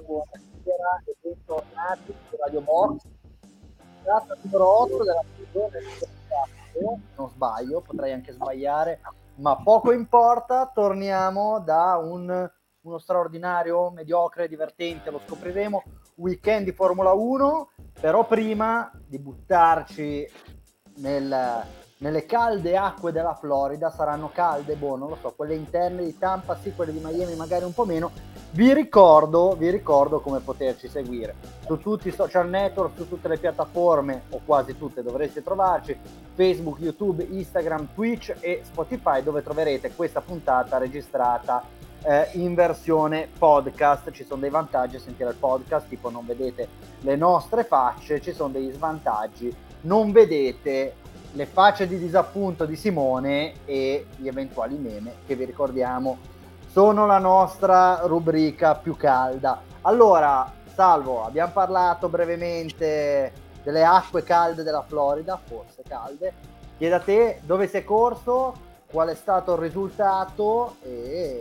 buonasera e bentornati su Radio Box, puntata numero 8 della stagione di non sbaglio, potrei anche sbagliare, ma poco importa, torniamo da uno straordinario, mediocre, divertente, lo scopriremo, weekend di Formula 1, però prima di buttarci nelle calde acque della Florida, saranno calde, non lo so, quelle interne di Tampa sì, quelle di Miami magari un po' meno. Vi ricordo come poterci seguire su tutti i social network, su tutte le piattaforme o quasi tutte dovreste trovarci: Facebook, YouTube, Instagram, Twitch e Spotify, dove troverete questa puntata registrata in versione podcast. Ci sono dei vantaggi a sentire il podcast, tipo non vedete le nostre facce, ci sono degli svantaggi, non vedete le facce di disappunto di Simone e gli eventuali meme che vi ricordiamo sono la nostra rubrica più calda. Allora, Salvo, abbiamo parlato brevemente delle acque calde della Florida, forse calde. Chiedo a te dove sei corso, qual è stato il risultato e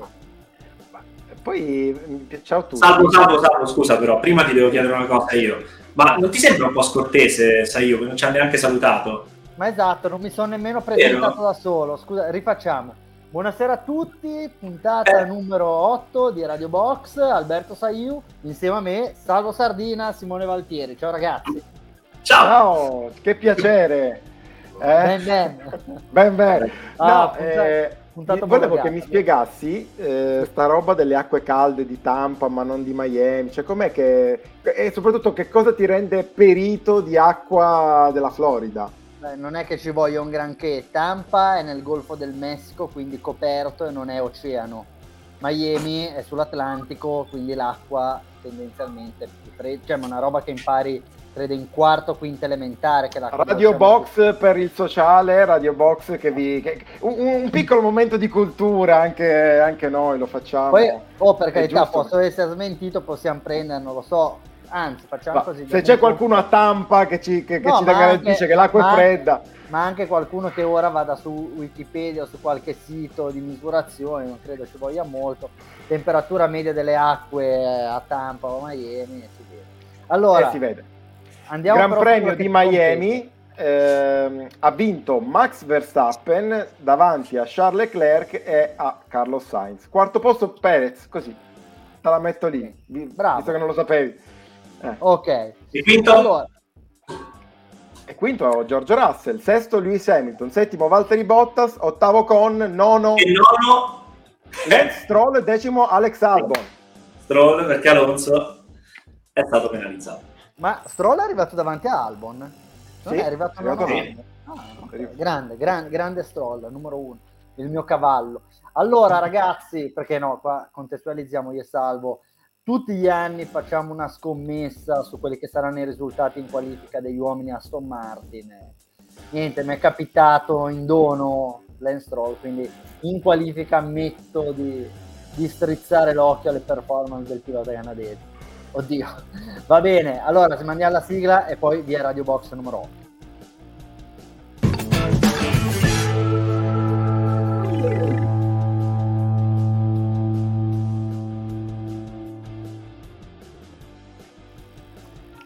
poi ciao a tutti. Salvo, scusa, però prima ti devo chiedere una cosa io. Ma non ti sembra un po' scortese, sai io, che non ci ha neanche salutato? Ma esatto, non mi sono nemmeno presentato da solo. Scusa, rifacciamo. Buonasera a tutti, puntata numero 8 di Radio Box, Alberto Saiu, insieme a me, Salvo Sardina, Simone Valtieri. Ciao ragazzi. Ciao, che piacere. Ben. Volevo che mi spiegassi sta roba delle acque calde di Tampa ma non di Miami, cioè com'è che, e soprattutto che cosa ti rende perito di acqua della Florida? Beh, non è che ci voglia un granché. Tampa è nel Golfo del Messico, quindi coperto e non è oceano. Miami è sull'Atlantico, quindi l'acqua tendenzialmente più fredda, cioè una roba che impari credo in quinta elementare, che la Radio Box per il sociale, Radio Box un piccolo momento di cultura anche noi lo facciamo. Poi per carità, posso essere smentito, possiamo prendere, non lo so, anzi facciamo così. Se c'è qualcuno a Tampa che ci garantisce che l'acqua è fredda, ma anche qualcuno che ora vada su Wikipedia o su qualche sito di misurazione, non credo ci voglia molto, temperatura media delle acque a Tampa o Miami si vede. Allora si vede. Andiamo Gran Premio di Miami, ha vinto Max Verstappen davanti a Charles Leclerc e a Carlos Sainz. Quarto posto Perez, così te la metto lì, bravo, visto che non lo sapevi. Ok, e quinto? Allora, e quinto George Russell, sesto Lewis Hamilton, settimo Valtteri Bottas, ottavo con nono Lance Stroll, decimo Alex Albon. Stroll perché Alonso è stato penalizzato. Ma Stroll è arrivato davanti a Albon? Non sì, è arrivato davanti. Okay. Grande Stroll, numero 1, il mio cavallo. Allora ragazzi, perché no, qua contestualizziamo io e Salvo. Tutti gli anni facciamo una scommessa su quelli che saranno i risultati in qualifica degli uomini Aston Martin. Niente, mi è capitato in dono Lance Stroll, quindi in qualifica ammetto di strizzare l'occhio alle performance del pilota canadese. Oddio, va bene, allora se mandiamo la sigla e poi via Radio Box numero 8.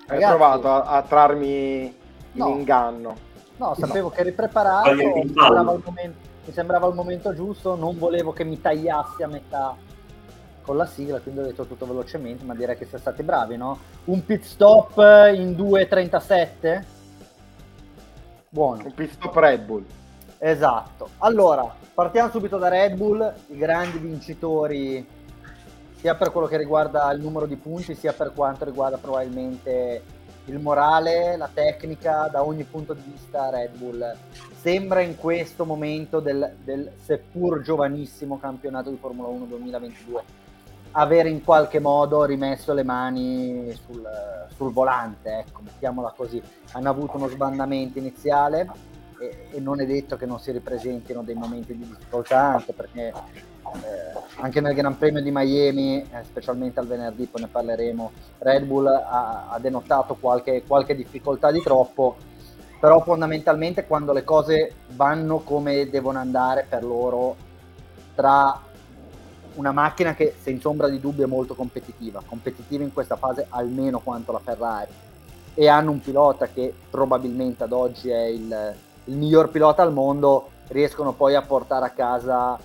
Hai provato a trarmi in inganno? No, sapevo che eri preparato, mi sembrava il momento giusto, non volevo che mi tagliassi a metà con la sigla, quindi ho detto tutto velocemente, ma direi che siete stati bravi, no? Un pit stop in 2.37? Buono. Un pit stop Red Bull. Esatto. Allora, partiamo subito da Red Bull, i grandi vincitori sia per quello che riguarda il numero di punti, sia per quanto riguarda probabilmente il morale, la tecnica, da ogni punto di vista Red Bull sembra in questo momento del seppur giovanissimo campionato di Formula 1 2022 avere in qualche modo rimesso le mani sul volante, ecco, mettiamola così. Hanno avuto uno sbandamento iniziale e non è detto che non si ripresentino dei momenti di difficoltà, anche perché anche nel Gran Premio di Miami, specialmente al venerdì, poi ne parleremo, Red Bull ha denotato qualche difficoltà di troppo, però fondamentalmente quando le cose vanno come devono andare per loro, tra una macchina che senza ombra di dubbio è molto competitiva in questa fase almeno quanto la Ferrari, e hanno un pilota che probabilmente ad oggi è il miglior pilota al mondo, riescono poi a portare a casa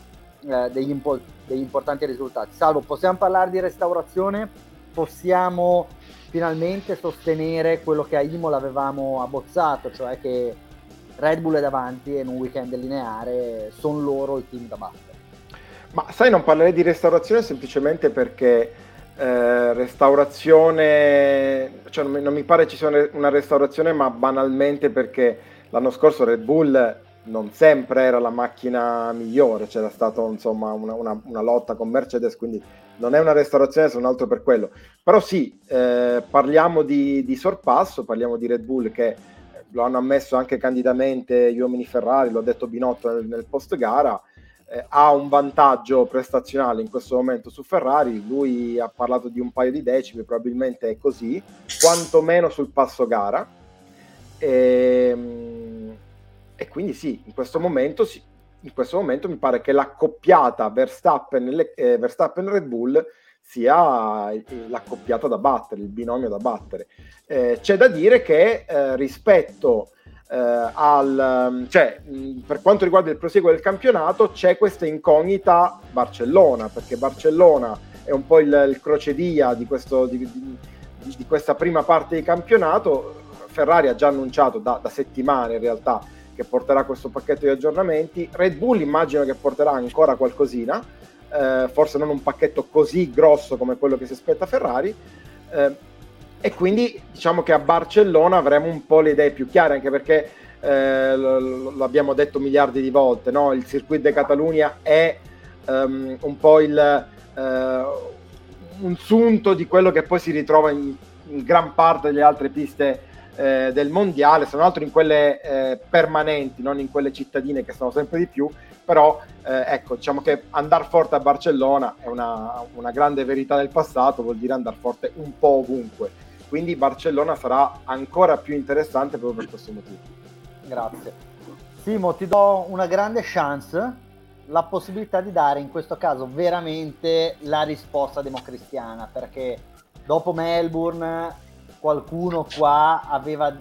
degli importanti risultati. Salvo, possiamo parlare di restaurazione? Possiamo finalmente sostenere quello che a Imola avevamo abbozzato, cioè che Red Bull è davanti e in un weekend lineare sono loro il team da battere? Ma sai, non parlerei di restaurazione semplicemente perché restaurazione, cioè non mi pare ci sia una restaurazione, ma banalmente perché l'anno scorso Red Bull non sempre era la macchina migliore, c'era stata insomma una lotta con Mercedes, quindi non è una restaurazione se non altro per quello. Però sì, parliamo di sorpasso, parliamo di Red Bull che lo hanno ammesso anche candidamente gli uomini Ferrari, lo ha detto Binotto nel post gara, ha un vantaggio prestazionale in questo momento su Ferrari. Lui ha parlato di un paio di decimi, probabilmente è così, quantomeno sul passo gara, e quindi in questo momento mi pare che l'accoppiata Verstappen-Red Bull sia l'accoppiata da battere, il binomio da battere. C'è da dire che rispetto per quanto riguarda il proseguo del campionato, c'è questa incognita Barcellona, perché Barcellona è un po' il crocevia di questa prima parte di campionato. Ferrari ha già annunciato da settimane in realtà che porterà questo pacchetto di aggiornamenti. Red Bull immagino che porterà ancora qualcosina, forse non un pacchetto così grosso come quello che si aspetta Ferrari, e quindi diciamo che a Barcellona avremo un po' le idee più chiare, anche perché l'abbiamo detto miliardi di volte, no? Il circuito de Catalunya è un po' un sunto di quello che poi si ritrova in gran parte delle altre piste del mondiale, se non altro in quelle permanenti, non in quelle cittadine che sono sempre di più. Però ecco, diciamo che andar forte a Barcellona è una grande verità del passato, vuol dire andar forte un po' ovunque, quindi Barcellona sarà ancora più interessante proprio per questo motivo. Grazie Simo, ti do una grande chance, la possibilità di dare in questo caso veramente la risposta democristiana, perché dopo Melbourne qualcuno qua aveva,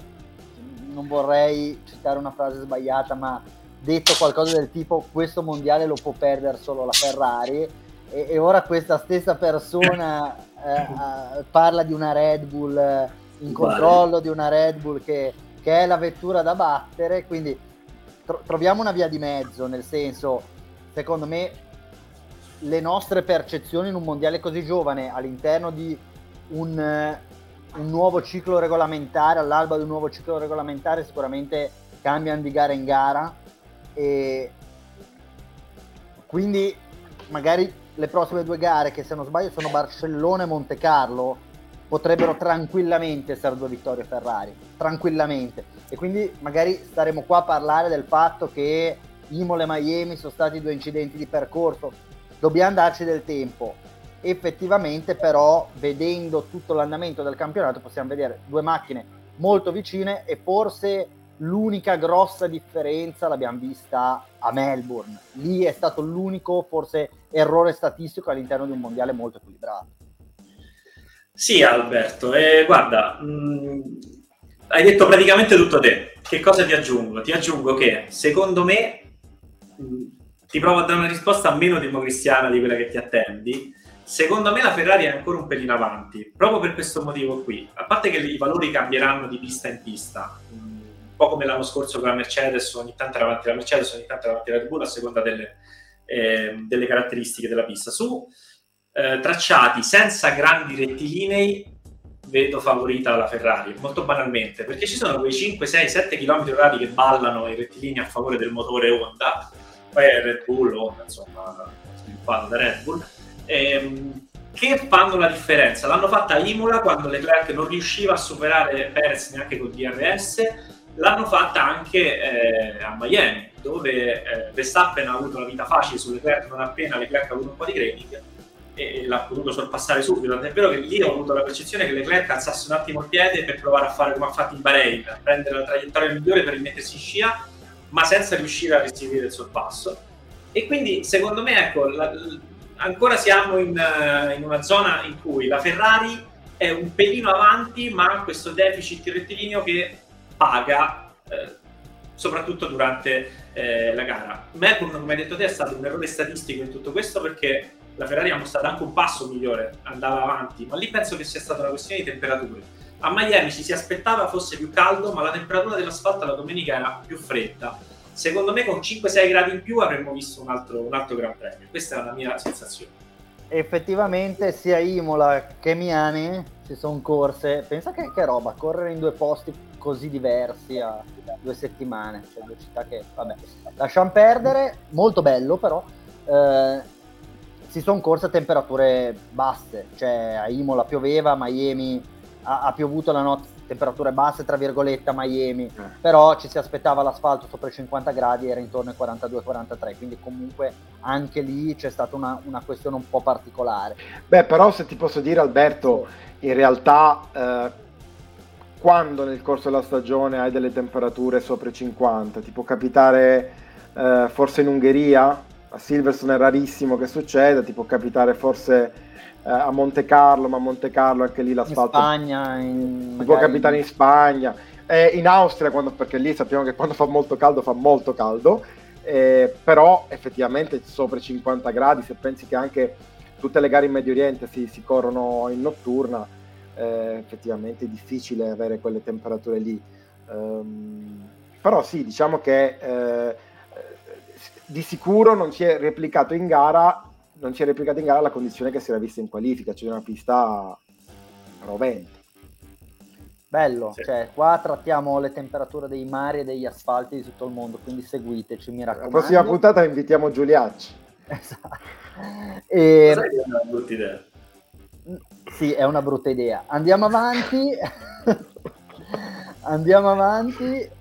non vorrei citare una frase sbagliata, ma detto qualcosa del tipo: questo mondiale lo può perdere solo la Ferrari, e ora questa stessa persona parla di una Red Bull in controllo, di una Red Bull che è la vettura da battere. Quindi troviamo una via di mezzo, nel senso, secondo me le nostre percezioni in un mondiale così giovane, all'interno di un nuovo ciclo regolamentare, all'alba di un nuovo ciclo regolamentare, sicuramente cambiano di gara in gara, e quindi magari le prossime due gare, che se non sbaglio sono Barcellona e Monte Carlo, potrebbero tranquillamente essere due vittorie Ferrari, tranquillamente, e quindi magari staremo qua a parlare del fatto che Imola e Miami sono stati due incidenti di percorso. Dobbiamo darci del tempo. Effettivamente però, vedendo tutto l'andamento del campionato, possiamo vedere due macchine molto vicine, e forse l'unica grossa differenza l'abbiamo vista a Melbourne. Lì è stato l'unico forse errore statistico all'interno di un mondiale molto equilibrato. Sì Alberto, guarda, hai detto praticamente tutto te. Che cosa ti aggiungo? Ti aggiungo che secondo me ti provo a dare una risposta meno democristiana di quella che ti attendi. Secondo me la Ferrari è ancora un pelino avanti, proprio per questo motivo qui. A parte che i valori cambieranno di pista in pista, un po' come l'anno scorso con la Mercedes, ogni tanto era avanti la Mercedes, ogni tanto era avanti la Red Bull, a seconda delle caratteristiche della pista. Su tracciati senza grandi rettilinei vedo favorita la Ferrari, molto banalmente, perché ci sono quei 5, 6, 7 km orari che ballano i rettilinei a favore del motore Honda, poi Red Bull, Honda, insomma, sviluppato da Red Bull, che fanno la differenza. L'hanno fatta a Imola quando Leclerc non riusciva a superare Perez neanche con DRS, l'hanno fatta anche a Miami, dove Verstappen ha avuto una vita facile su Leclerc non appena Leclerc ha avuto un po' di credit e l'ha potuto sorpassare subito. È vero che lì ho avuto la percezione che Leclerc alzasse un attimo il piede per provare a fare come ha fatto in Bahrain, a prendere la traiettoria migliore per rimettersi in scia, ma senza riuscire a restituire il sorpasso. E quindi secondo me, ecco, ancora siamo in una zona in cui la Ferrari è un pelino avanti, ma ha questo deficit rettilineo che paga, soprattutto durante la gara. Melbourne, come hai detto te, è stato un errore statistico in tutto questo, perché la Ferrari ha mostrato anche un passo migliore, andava avanti, ma lì penso che sia stata una questione di temperature. A Miami ci si aspettava fosse più caldo, ma la temperatura dell'asfalto la domenica era più fredda. Secondo me con 5-6 gradi in più avremmo visto un altro Gran Premio. Questa è la mia sensazione. Effettivamente sia Imola che Miami ci sono corse, pensa che roba, correre in due posti così diversi a 2 settimane, cioè due città che, vabbè, lasciamo perdere, molto bello però. Si sono corse a temperature basse, cioè a Imola pioveva, a Miami ha piovuto la notte, temperature basse tra virgolette a Miami, però ci si aspettava l'asfalto sopra i 50 gradi, era intorno ai 42-43, quindi comunque anche lì c'è stata una questione un po' particolare. Beh, però se ti posso dire, Alberto, in realtà quando nel corso della stagione hai delle temperature sopra i 50, ti può capitare forse in Ungheria, a Silverstone è rarissimo che succeda, ti può capitare forse a Monte Carlo, ma a Monte Carlo anche lì l'asfalto in Spagna, può capitare in Spagna, in Austria, perché lì sappiamo che quando fa molto caldo, però effettivamente sopra i 50 gradi, se pensi che anche tutte le gare in Medio Oriente si corrono in notturna, effettivamente è difficile avere quelle temperature lì, però sì, diciamo che di sicuro non si è replicata in gara la condizione che si era vista in qualifica, cioè una pista rovente. Bello, sì. Cioè qua trattiamo le temperature dei mari e degli asfalti di tutto il mondo, quindi seguiteci, mi raccomando. La prossima puntata invitiamo Giuliacci. Esatto. È una brutta idea. Sì, è una brutta idea. Andiamo avanti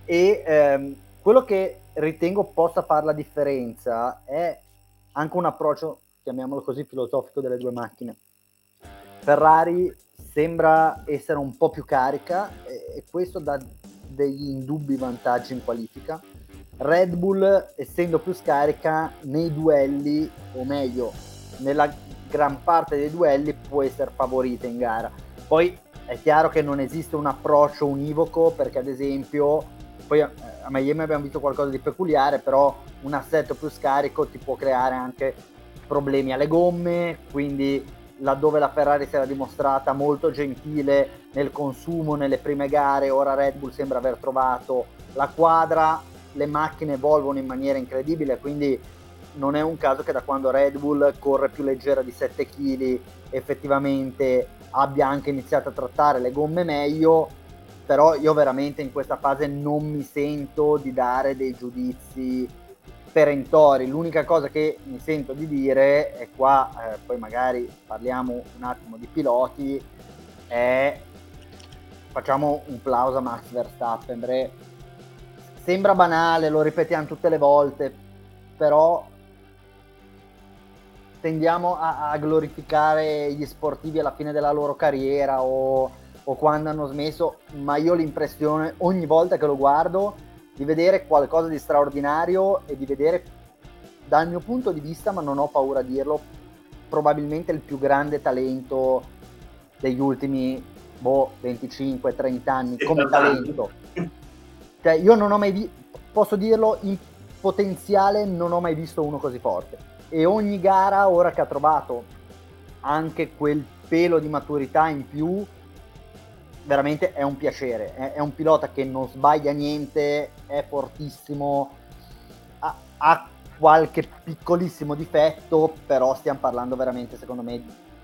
e quello che ritengo possa fare la differenza è anche un approccio, chiamiamolo così, filosofico delle due macchine. Ferrari sembra essere un po' più carica e questo dà degli indubbi vantaggi in qualifica. Red Bull, essendo più scarica nei duelli, o meglio nella gran parte dei duelli, può essere favorita in gara. Poi è chiaro che non esiste un approccio univoco, perché ad esempio poi a Miami abbiamo visto qualcosa di peculiare, però un assetto più scarico ti può creare anche problemi alle gomme, quindi laddove la Ferrari si era dimostrata molto gentile nel consumo nelle prime gare, ora Red Bull sembra aver trovato la quadra, le macchine evolvono in maniera incredibile, quindi non è un caso che da quando Red Bull corre più leggera di 7 kg effettivamente abbia anche iniziato a trattare le gomme meglio. Però io veramente in questa fase non mi sento di dare dei giudizi perentori, l'unica cosa che mi sento di dire è qua, poi magari parliamo un attimo di piloti, facciamo un plauso a Max Verstappen, sembra banale, lo ripetiamo tutte le volte, però tendiamo a glorificare gli sportivi alla fine della loro carriera o quando hanno smesso, ma io ho l'impressione ogni volta che lo guardo di vedere qualcosa di straordinario e di vedere, dal mio punto di vista, ma non ho paura a dirlo, probabilmente il più grande talento degli ultimi 25-30 anni come talento. Cioè, io non ho mai posso dirlo, in potenziale non ho mai visto uno così forte, e ogni gara ora che ha trovato anche quel pelo di maturità in più veramente è un piacere, è un pilota che non sbaglia niente, è fortissimo, ha qualche piccolissimo difetto, però stiamo parlando veramente, secondo me,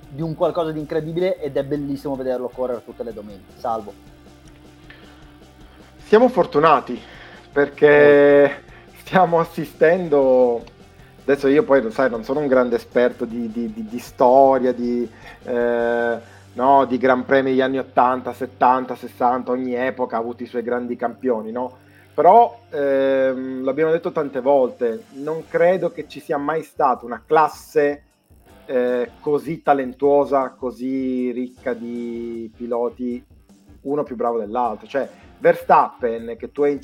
di un qualcosa di incredibile ed è bellissimo vederlo correre tutte le domeniche. Salvo, siamo fortunati perché stiamo assistendo, adesso io poi lo sai non sono un grande esperto di storia, di Gran Premi degli anni 80, 70, 60, ogni epoca ha avuto i suoi grandi campioni, no? Però, l'abbiamo detto tante volte, non credo che ci sia mai stata una classe così talentuosa, così ricca di piloti, uno più bravo dell'altro. Cioè, Verstappen, che tu hai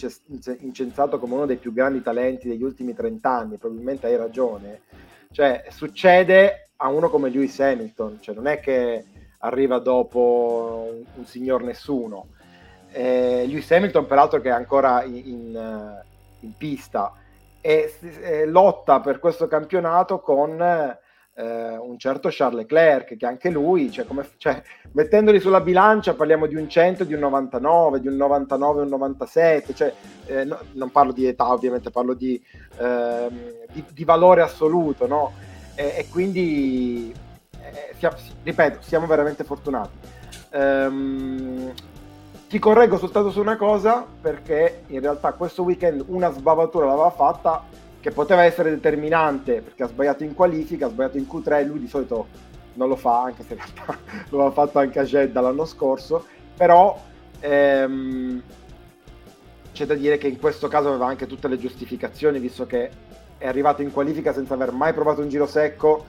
incensato come uno dei più grandi talenti degli ultimi 30 anni, probabilmente hai ragione, cioè succede a uno come Lewis Hamilton, cioè non è che arriva dopo un signor nessuno. Lewis Hamilton peraltro che è ancora in pista e lotta per questo campionato con un certo Charles Leclerc, che anche lui, mettendoli sulla bilancia, parliamo di un 100, di un 99, di un 99, un 97, non parlo di età ovviamente, parlo di valore assoluto, no? E quindi siamo veramente fortunati. Ti correggo soltanto su una cosa, perché in realtà questo weekend una sbavatura l'aveva fatta che poteva essere determinante, perché ha sbagliato in qualifica, ha sbagliato in Q3, lui di solito non lo fa, anche se in realtà lo ha fatto anche a Jeddah l'anno scorso, però c'è da dire che in questo caso aveva anche tutte le giustificazioni, visto che è arrivato in qualifica senza aver mai provato un giro secco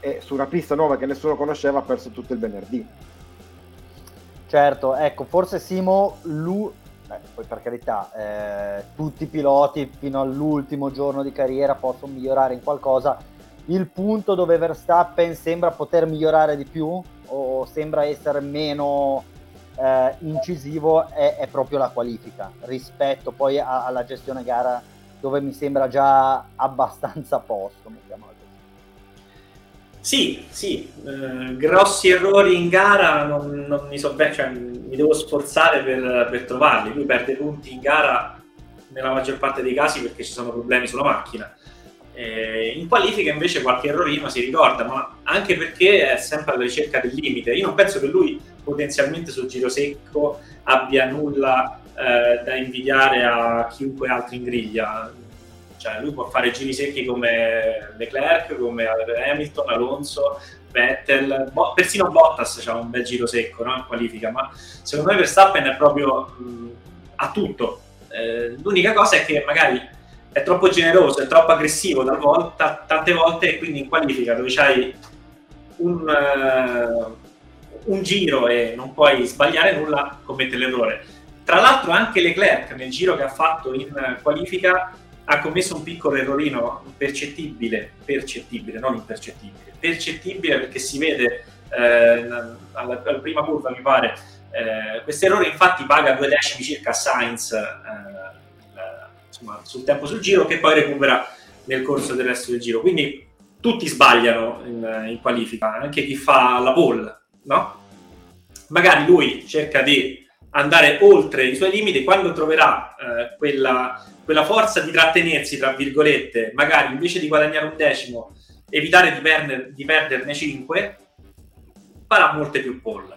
e su una pista nuova che nessuno conosceva ha perso tutto il venerdì. Certo, ecco, forse Simo, poi per carità, tutti i piloti fino all'ultimo giorno di carriera possono migliorare in qualcosa. Il punto dove Verstappen sembra poter migliorare di più o sembra essere meno incisivo è proprio la qualifica, rispetto poi alla gestione gara, dove mi sembra già abbastanza a posto, mettiamola così. Sì, grossi errori in gara non mi so bene, mi devo sforzare per trovarli. Lui perde punti in gara nella maggior parte dei casi perché ci sono problemi sulla macchina. In qualifica invece qualche errorino si ricorda, ma anche perché è sempre alla ricerca del limite. Io non penso che lui potenzialmente sul giro secco abbia nulla da invidiare a chiunque altro in griglia. Lui può fare giri secchi come Leclerc, come Hamilton, Alonso, Vettel, persino Bottas c'ha un bel giro secco, no? In qualifica, ma secondo me Verstappen è proprio a tutto. L'unica cosa è che magari è troppo generoso, è troppo aggressivo tante volte, e quindi in qualifica dove c'hai un giro e non puoi sbagliare nulla, commette l'errore. Tra l'altro anche Leclerc nel giro che ha fatto in qualifica ha commesso un piccolo errorino percettibile, non impercettibile, percettibile, perché si vede alla prima curva, mi pare, questo errore infatti paga 2 decimi circa Sainz sul tempo sul giro, che poi recupera nel corso del resto del giro. Quindi tutti sbagliano in qualifica, anche chi fa la pole, no? Magari lui cerca di andare oltre i suoi limiti, quando troverà quella forza di trattenersi, tra virgolette, magari invece di guadagnare 1 decimo, evitare di perderne 5, farà molte più pole.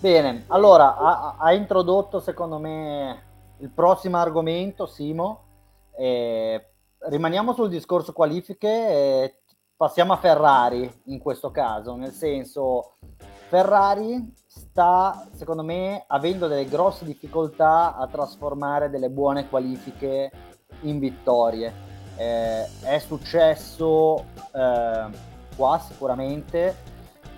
Bene, allora ha introdotto secondo me il prossimo argomento, Simo. Rimaniamo sul discorso qualifiche e passiamo a Ferrari in questo caso, nel senso Ferrari sta, secondo me, avendo delle grosse difficoltà a trasformare delle buone qualifiche in vittorie. È successo qua sicuramente,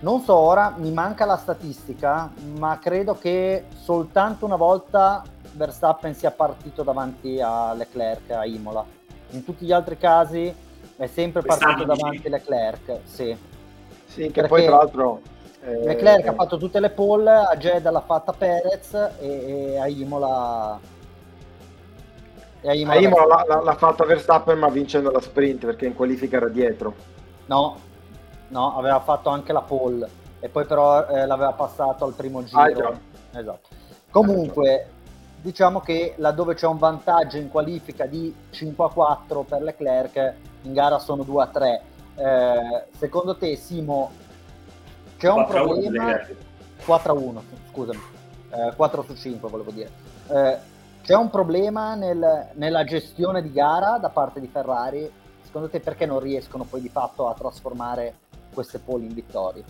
non so ora, mi manca la statistica, ma credo che soltanto una volta Verstappen sia partito davanti a Leclerc a Imola, in tutti gli altri casi è sempre partito davanti a Leclerc, sì, che poi tra l'altro Leclerc ha fatto tutte le pole, a Jeddah l'ha fatta Perez e a Imola l'ha fatta Verstappen, ma vincendo la sprint, perché in qualifica era dietro. No, aveva fatto anche la pole e poi però l'aveva passato al primo giro. Esatto. Comunque diciamo che laddove c'è un vantaggio in qualifica di 5-4 per Leclerc, in gara sono 2-3. Secondo te, Simo, c'è un problema? 4-1, scusami, 4-5 volevo dire. C'è un problema nella gestione di gara da parte di Ferrari? Secondo te perché non riescono poi di fatto a trasformare queste pole in vittorie?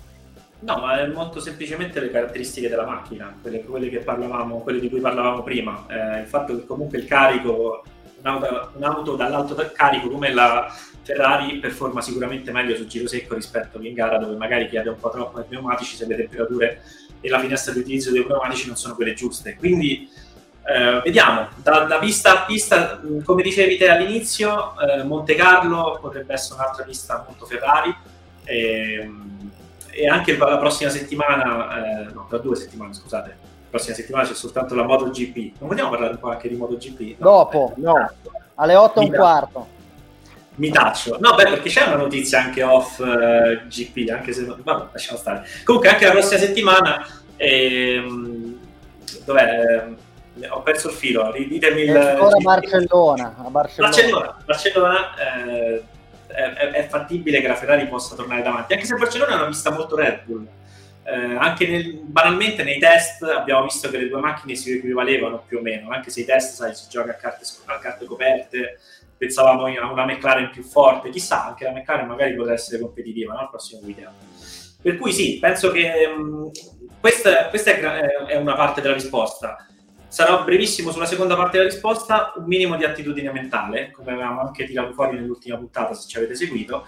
No, ma è molto semplicemente le caratteristiche della macchina, quelle di cui parlavamo prima. Il fatto che comunque il carico, un'auto dall'alto carico come la Ferrari performa sicuramente meglio sul giro secco rispetto che in gara, dove magari chi abbia un po' troppo i pneumatici, se le temperature e la finestra di utilizzo dei pneumatici non sono quelle giuste. Quindi Vediamo, da pista a pista, come dicevi te all'inizio, Monte Carlo potrebbe essere un'altra pista molto Ferrari, e anche la prossima settimana, no, tra 2 settimane, scusate, la prossima settimana c'è soltanto la MotoGP. Non vogliamo parlare un po' anche di MotoGP? No, dopo, no, alle 8:15. Mi taccio, no, beh, perché c'è una notizia anche off GP, anche se no, vabbè, lasciamo stare. Comunque anche la prossima settimana, dov'è? Ho perso il filo, ditemi il... Ancora Barcellona. È fattibile che la Ferrari possa tornare davanti, anche se Barcellona è una pista molto Red Bull. Anche banalmente nei test abbiamo visto che le due macchine si equivalevano più o meno, anche se i test, sai, si gioca a carte coperte. Pensavamo a una McLaren più forte, chissà, anche la McLaren magari potrà essere competitiva, no, al prossimo weekend. Per cui sì, penso che questa è una parte della risposta. Sarò brevissimo sulla seconda parte della risposta, un minimo di attitudine mentale, come avevamo anche tirato fuori nell'ultima puntata, se ci avete seguito.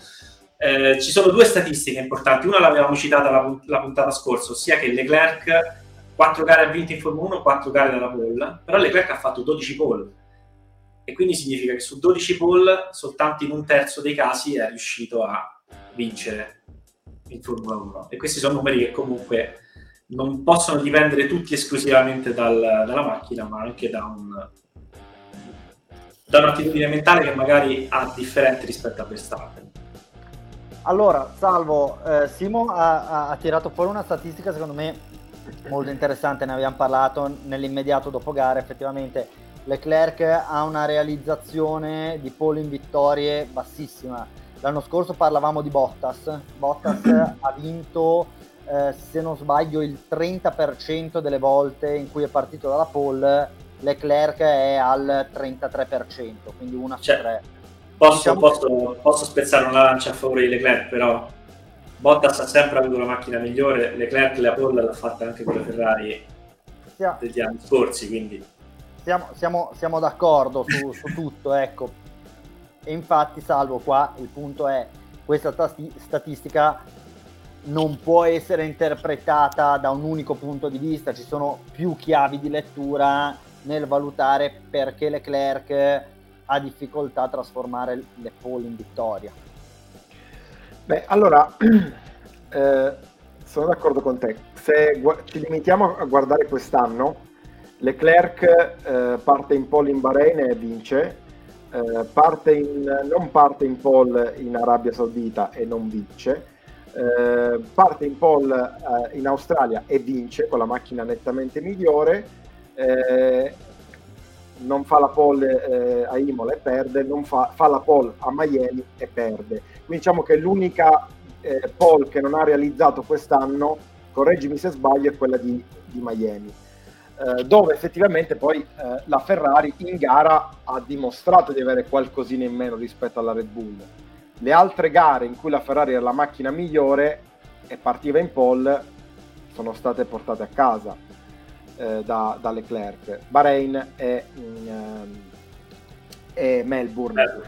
Ci sono due statistiche importanti, una l'avevamo citata la puntata scorsa, ossia che Leclerc 4 gare ha vinto in Formula 1, 4 gare dalla pole, però Leclerc ha fatto 12 pole, e quindi significa che su 12 pole soltanto in un terzo dei casi è riuscito a vincere in Formula 1, e questi sono numeri che comunque... non possono dipendere tutti esclusivamente dalla macchina, ma anche da un'attitudine mentale che magari ha differente rispetto a Verstappen. Allora, Salvo, Simo ha tirato fuori una statistica secondo me molto interessante, ne abbiamo parlato nell'immediato dopo gara. Effettivamente Leclerc ha una realizzazione di pole in vittorie bassissima. L'anno scorso parlavamo di Bottas ha vinto, se non sbaglio, il 30% delle volte in cui è partito dalla pole. Leclerc è al 33%, quindi 1 su 3. Posso spezzare una lancia a favore di Leclerc, però Bottas ha sempre avuto la macchina migliore. Leclerc la pole l'ha fatta anche con la Ferrari degli anni scorsi, quindi siamo d'accordo su tutto, ecco. E infatti, Salvo, qua il punto è questa statistica non può essere interpretata da un unico punto di vista, ci sono più chiavi di lettura nel valutare perché Leclerc ha difficoltà a trasformare le pole in vittoria. Beh, allora sono d'accordo con te. Se ci limitiamo a guardare quest'anno, Leclerc parte in pole in Bahrain e vince, non parte in pole in Arabia Saudita e non vince, parte in pole in Australia e vince con la macchina nettamente migliore, non fa la pole a Imola e perde, fa la pole a Miami e perde. Quindi diciamo che l'unica pole che non ha realizzato quest'anno, correggimi se sbaglio, è quella di Miami, dove effettivamente poi la Ferrari in gara ha dimostrato di avere qualcosina in meno rispetto alla Red Bull. Le altre gare in cui la Ferrari era la macchina migliore e partiva in pole sono state portate a casa da Leclerc, Bahrain e Melbourne.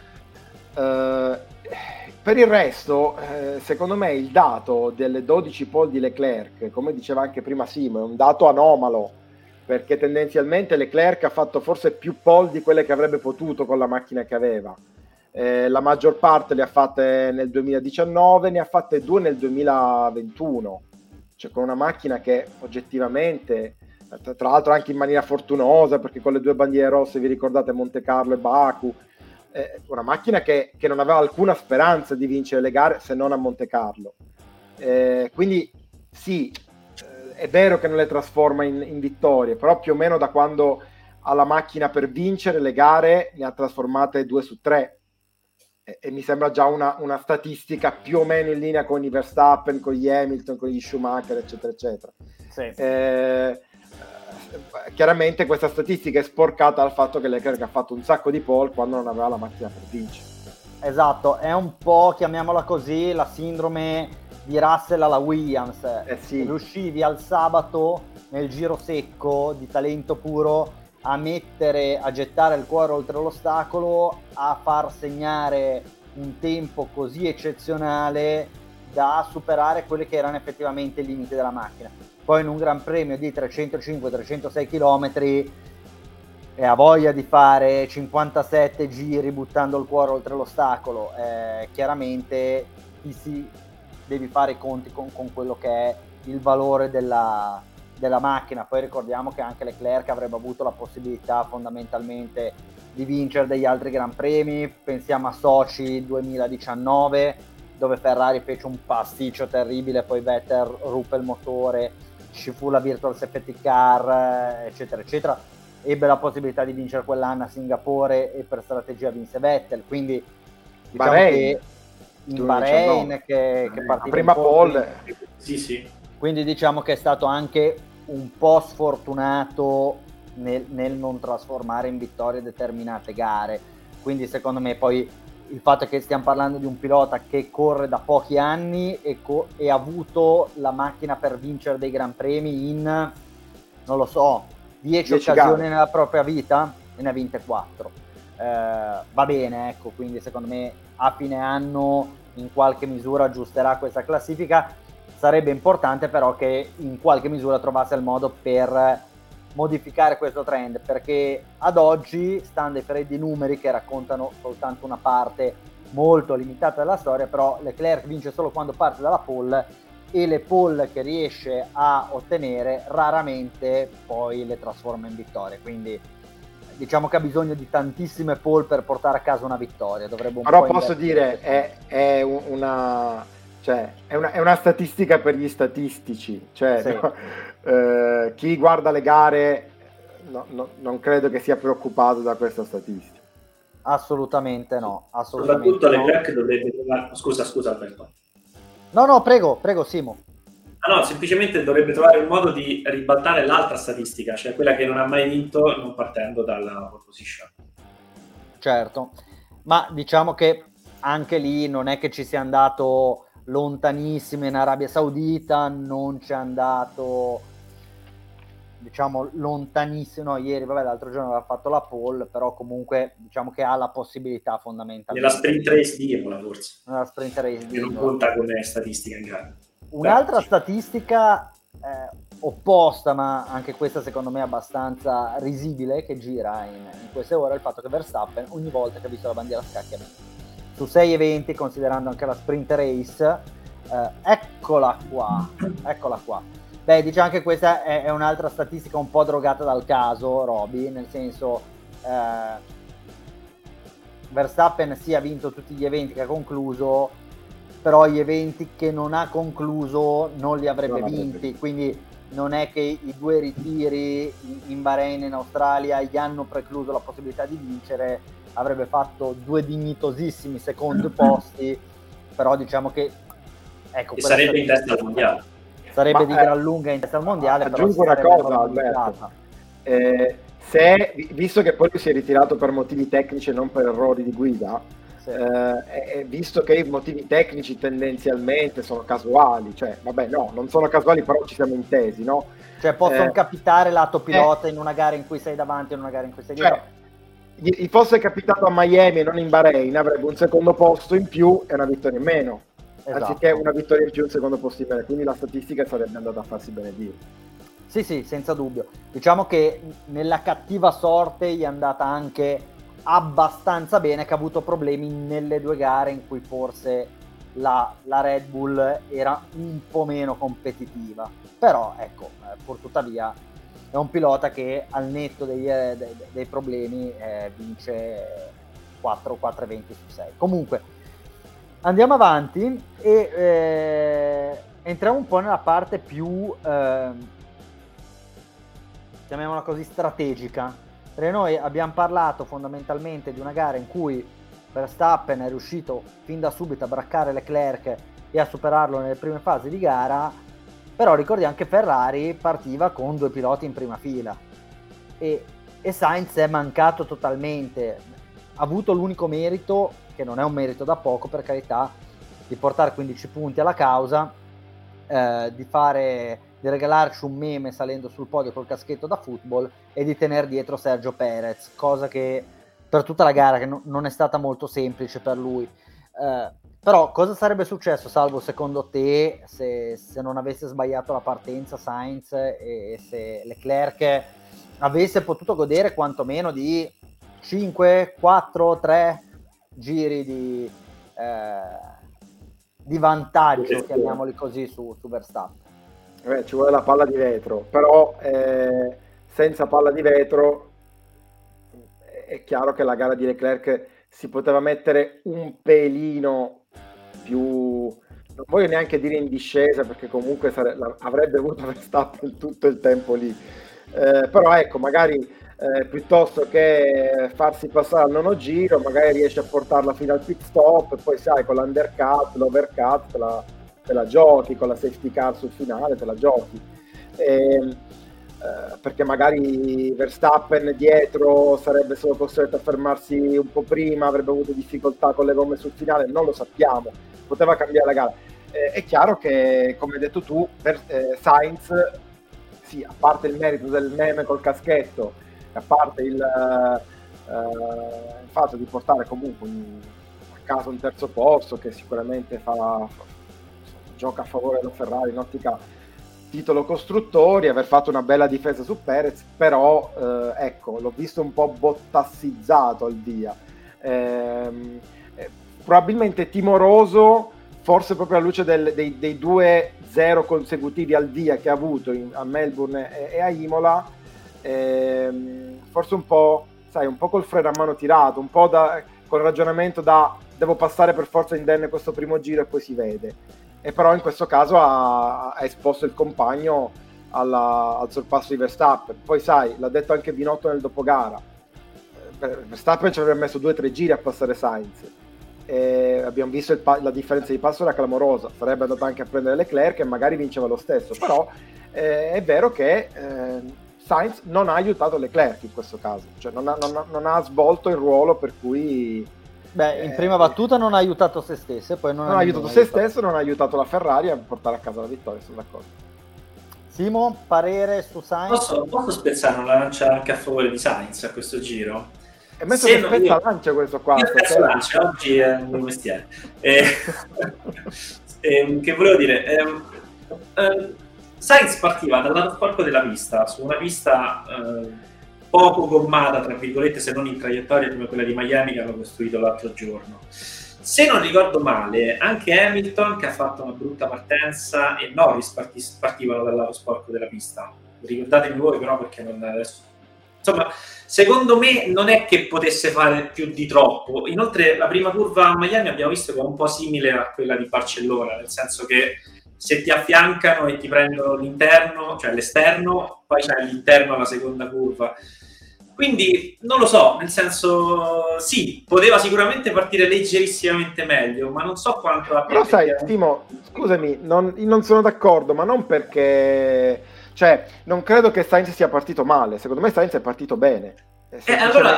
Per il resto, secondo me il dato delle 12 pole di Leclerc, come diceva anche prima Simo, è un dato anomalo, perché tendenzialmente Leclerc ha fatto forse più pole di quelle che avrebbe potuto con la macchina che aveva. La maggior parte le ha fatte nel 2019, ne ha fatte 2 nel 2021, cioè con una macchina che oggettivamente, tra l'altro anche in maniera fortunosa, perché con le 2 bandiere rosse, vi ricordate, Monte Carlo e Baku, una macchina che non aveva alcuna speranza di vincere le gare se non a Monte Carlo, quindi sì, è vero che non le trasforma in vittorie, però più o meno da quando ha la macchina per vincere le gare ne ha trasformate 2 su 3, e mi sembra già una statistica più o meno in linea con i Verstappen, con gli Hamilton, con gli Schumacher, eccetera eccetera. Sì. Chiaramente questa statistica è sporcata dal fatto che Leclerc ha fatto un sacco di pole quando non aveva la macchina per vincere. Esatto, è un po', chiamiamola così, la sindrome di Russell alla Williams. Sì. Riuscivi al sabato nel giro secco di talento puro a gettare il cuore oltre l'ostacolo, a far segnare un tempo così eccezionale da superare quelli che erano effettivamente i limiti della macchina. Poi in un gran premio di 305-306 km e ha voglia di fare 57 giri buttando il cuore oltre l'ostacolo, chiaramente ti si devi fare i conti con quello che è il valore della macchina. Poi ricordiamo che anche Leclerc avrebbe avuto la possibilità fondamentalmente di vincere degli altri gran premi, pensiamo a Sochi 2019 dove Ferrari fece un pasticcio terribile, poi Vettel ruppe il motore, ci fu la virtual safety car, eccetera eccetera, ebbe la possibilità di vincere quell'anno a Singapore e per strategia vinse Vettel, quindi diciamo che in Bahrain che partì prima pole, sì. Quindi diciamo che è stato anche un po' sfortunato nel non trasformare in vittorie determinate gare. Quindi secondo me poi il fatto è che stiamo parlando di un pilota che corre da pochi anni e ha avuto la macchina per vincere dei gran premi in, non lo so, 10 occasioni gare nella propria vita e ne ha vinte 4. Va bene, ecco, quindi secondo me a fine anno in qualche misura aggiusterà questa classifica. Sarebbe importante però che in qualche misura trovasse il modo per modificare questo trend, perché ad oggi, stando ai freddi numeri che raccontano soltanto una parte molto limitata della storia, però Leclerc vince solo quando parte dalla pole e le pole che riesce a ottenere raramente poi le trasforma in vittorie, quindi diciamo che ha bisogno di tantissime pole per portare a casa una vittoria. Dovrebbe un però po' posso dire è una statistica per gli statistici, cioè sì. Chi guarda le gare non credo che sia preoccupato da questa statistica, assolutamente no, assolutamente. Soprattutto no. Leclerc dovrebbe trovare... scusa Alberto. No, prego Simo. No, semplicemente dovrebbe trovare un modo di ribaltare l'altra statistica, cioè quella che non ha mai vinto non partendo dalla pole position. Certo, ma diciamo che anche lì non è che ci sia andato lontanissimo in Arabia Saudita, non c'è andato diciamo lontanissimo, l'altro giorno aveva fatto la pole, però comunque diciamo che ha la possibilità fondamentale nella sprint race di Imola, forse nella sprint race di Imola non conta come statistica in gara. Un'altra statistica opposta, ma anche questa secondo me abbastanza risibile, che gira in queste ore, è il fatto che Verstappen ogni volta che ha visto la bandiera scacchi ha vinto su 6 eventi, considerando anche la sprint race. Eccola qua. Beh, diciamo anche questa è un'altra statistica un po' drogata dal caso, Roby, nel senso Verstappen sì ha vinto tutti gli eventi che ha concluso, però gli eventi che non ha concluso non li avrebbe vinti, quindi non è che i 2 ritiri in Bahrain e in Australia gli hanno precluso la possibilità di vincere, avrebbe fatto 2 dignitosissimi secondi posti, però diciamo che ecco, sarebbe in testa al mondiale, sarebbe di gran lunga in testa al mondiale. Aggiungo una cosa, Alberto, visto che poi si è ritirato per motivi tecnici e non per errori di guida, sì. Visto che i motivi tecnici tendenzialmente sono casuali, cioè non sono casuali, però ci siamo intesi, no? Cioè possono capitare lato pilota in una gara in cui sei davanti e in una gara in cui sei dietro. Gli fosse capitato a Miami e non in Bahrain, avrebbe un secondo posto in più e una vittoria in meno, esatto. Anziché una vittoria in più e un secondo posto in meno, quindi la statistica sarebbe andata a farsi benedire. Sì, senza dubbio. Diciamo che nella cattiva sorte gli è andata anche abbastanza bene che ha avuto problemi nelle 2 gare in cui forse la Red Bull era un po' meno competitiva, però ecco, purtuttavia è un pilota che al netto dei problemi vince 4 eventi su 6. Comunque andiamo avanti e entriamo un po' nella parte più chiamiamola così strategica, perché noi abbiamo parlato fondamentalmente di una gara in cui Verstappen è riuscito fin da subito a braccare Leclerc e a superarlo nelle prime fasi di gara. Però ricordiamo che Ferrari partiva con 2 piloti in prima fila e Sainz è mancato totalmente, ha avuto l'unico merito, che non è un merito da poco per carità, di portare 15 punti alla causa, di regalarci un meme salendo sul podio col caschetto da football e di tenere dietro Sergio Perez, cosa che per tutta la gara che non è stata molto semplice per lui. Però cosa sarebbe successo, Salvo, secondo te, se non avesse sbagliato la partenza Sainz e se Leclerc avesse potuto godere quantomeno di 5, 4, 3 giri di vantaggio, chiamiamoli così, su Verstappen? Ci vuole la palla di vetro, però senza palla di vetro è chiaro che la gara di Leclerc si poteva mettere un pelino più, non voglio neanche dire in discesa, perché comunque avrebbe avuto Verstappen tutto il tempo lì, però ecco, magari piuttosto che farsi passare al nono giro, magari riesce a portarla fino al pit stop e poi sai, con l'undercut, l'overcut te la giochi, con la safety car sul finale te la giochi, perché magari Verstappen dietro sarebbe solo costretto a fermarsi un po' prima, avrebbe avuto difficoltà con le gomme sul finale, non lo sappiamo, poteva cambiare la gara. È chiaro che, come hai detto tu, Sainz, sì, a parte il merito del meme col caschetto, a parte il fatto di portare comunque a casa un terzo posto, che sicuramente gioca a favore della Ferrari in ottica titolo costruttori, aver fatto una bella difesa su Perez, però ecco, l'ho visto un po' bottassizzato al via, probabilmente timoroso, forse proprio alla luce dei 2-0 consecutivi al via che ha avuto a Melbourne e a Imola, forse un po', sai, un po' col freno a mano tirato, un po' col ragionamento devo passare per forza indenne questo primo giro e poi si vede. E però in questo caso ha esposto il compagno al sorpasso di Verstappen. Poi sai, l'ha detto anche Binotto nel dopogara, Verstappen ci avrebbe messo 2-3 giri a passare Sainz, e abbiamo visto la differenza di passo era clamorosa, sarebbe andato anche a prendere Leclerc e magari vinceva lo stesso. Però è vero che Sainz non ha aiutato Leclerc in questo caso, cioè non ha svolto il ruolo per cui... Beh, in prima battuta non ha aiutato se stesso, poi non ha aiutato se stesso, non ha aiutato la Ferrari a portare a casa la vittoria, sono d'accordo. Simo, parere su Sainz? Posso spezzare una lancia anche a favore di Sainz a questo giro? E me se spezza io... lancia questo qua. Lancia, oggi è un mestiere. Che volevo dire, Sainz partiva dal lato sporco della pista, su una pista... poco gommata, tra virgolette, se non in traiettoria come quella di Miami che hanno costruito l'altro giorno. Se non ricordo male, anche Hamilton, che ha fatto una brutta partenza, e Norris partivano dal lato sporco della pista. Ricordatemi voi però, perché non... Insomma, secondo me non è che potesse fare più di troppo. Inoltre la prima curva a Miami abbiamo visto che è un po' simile a quella di Barcellona, nel senso che se ti affiancano e ti prendono l'interno, cioè l'esterno, poi c'è l'interno alla seconda curva. Quindi non lo so, nel senso, sì, poteva sicuramente partire leggerissimamente meglio, ma non so quanto abbia... Però sai, Timo, scusami, non sono d'accordo, ma non perché... Cioè, non credo che Sainz sia partito male, secondo me Sainz è partito bene. Allora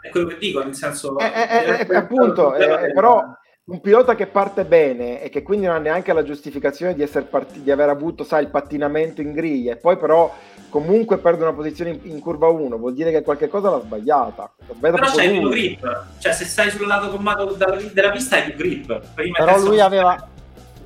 è quello che dico, nel senso... appunto, però... Un pilota che parte bene e che quindi non ha neanche la giustificazione di essere di aver avuto, sai, il pattinamento in griglia, e poi però comunque perde una posizione in curva 1, vuol dire che qualche cosa l'ha sbagliata. Però c'è il grip, cioè se stai sul lato gommato della pista è il grip. Però lui aveva...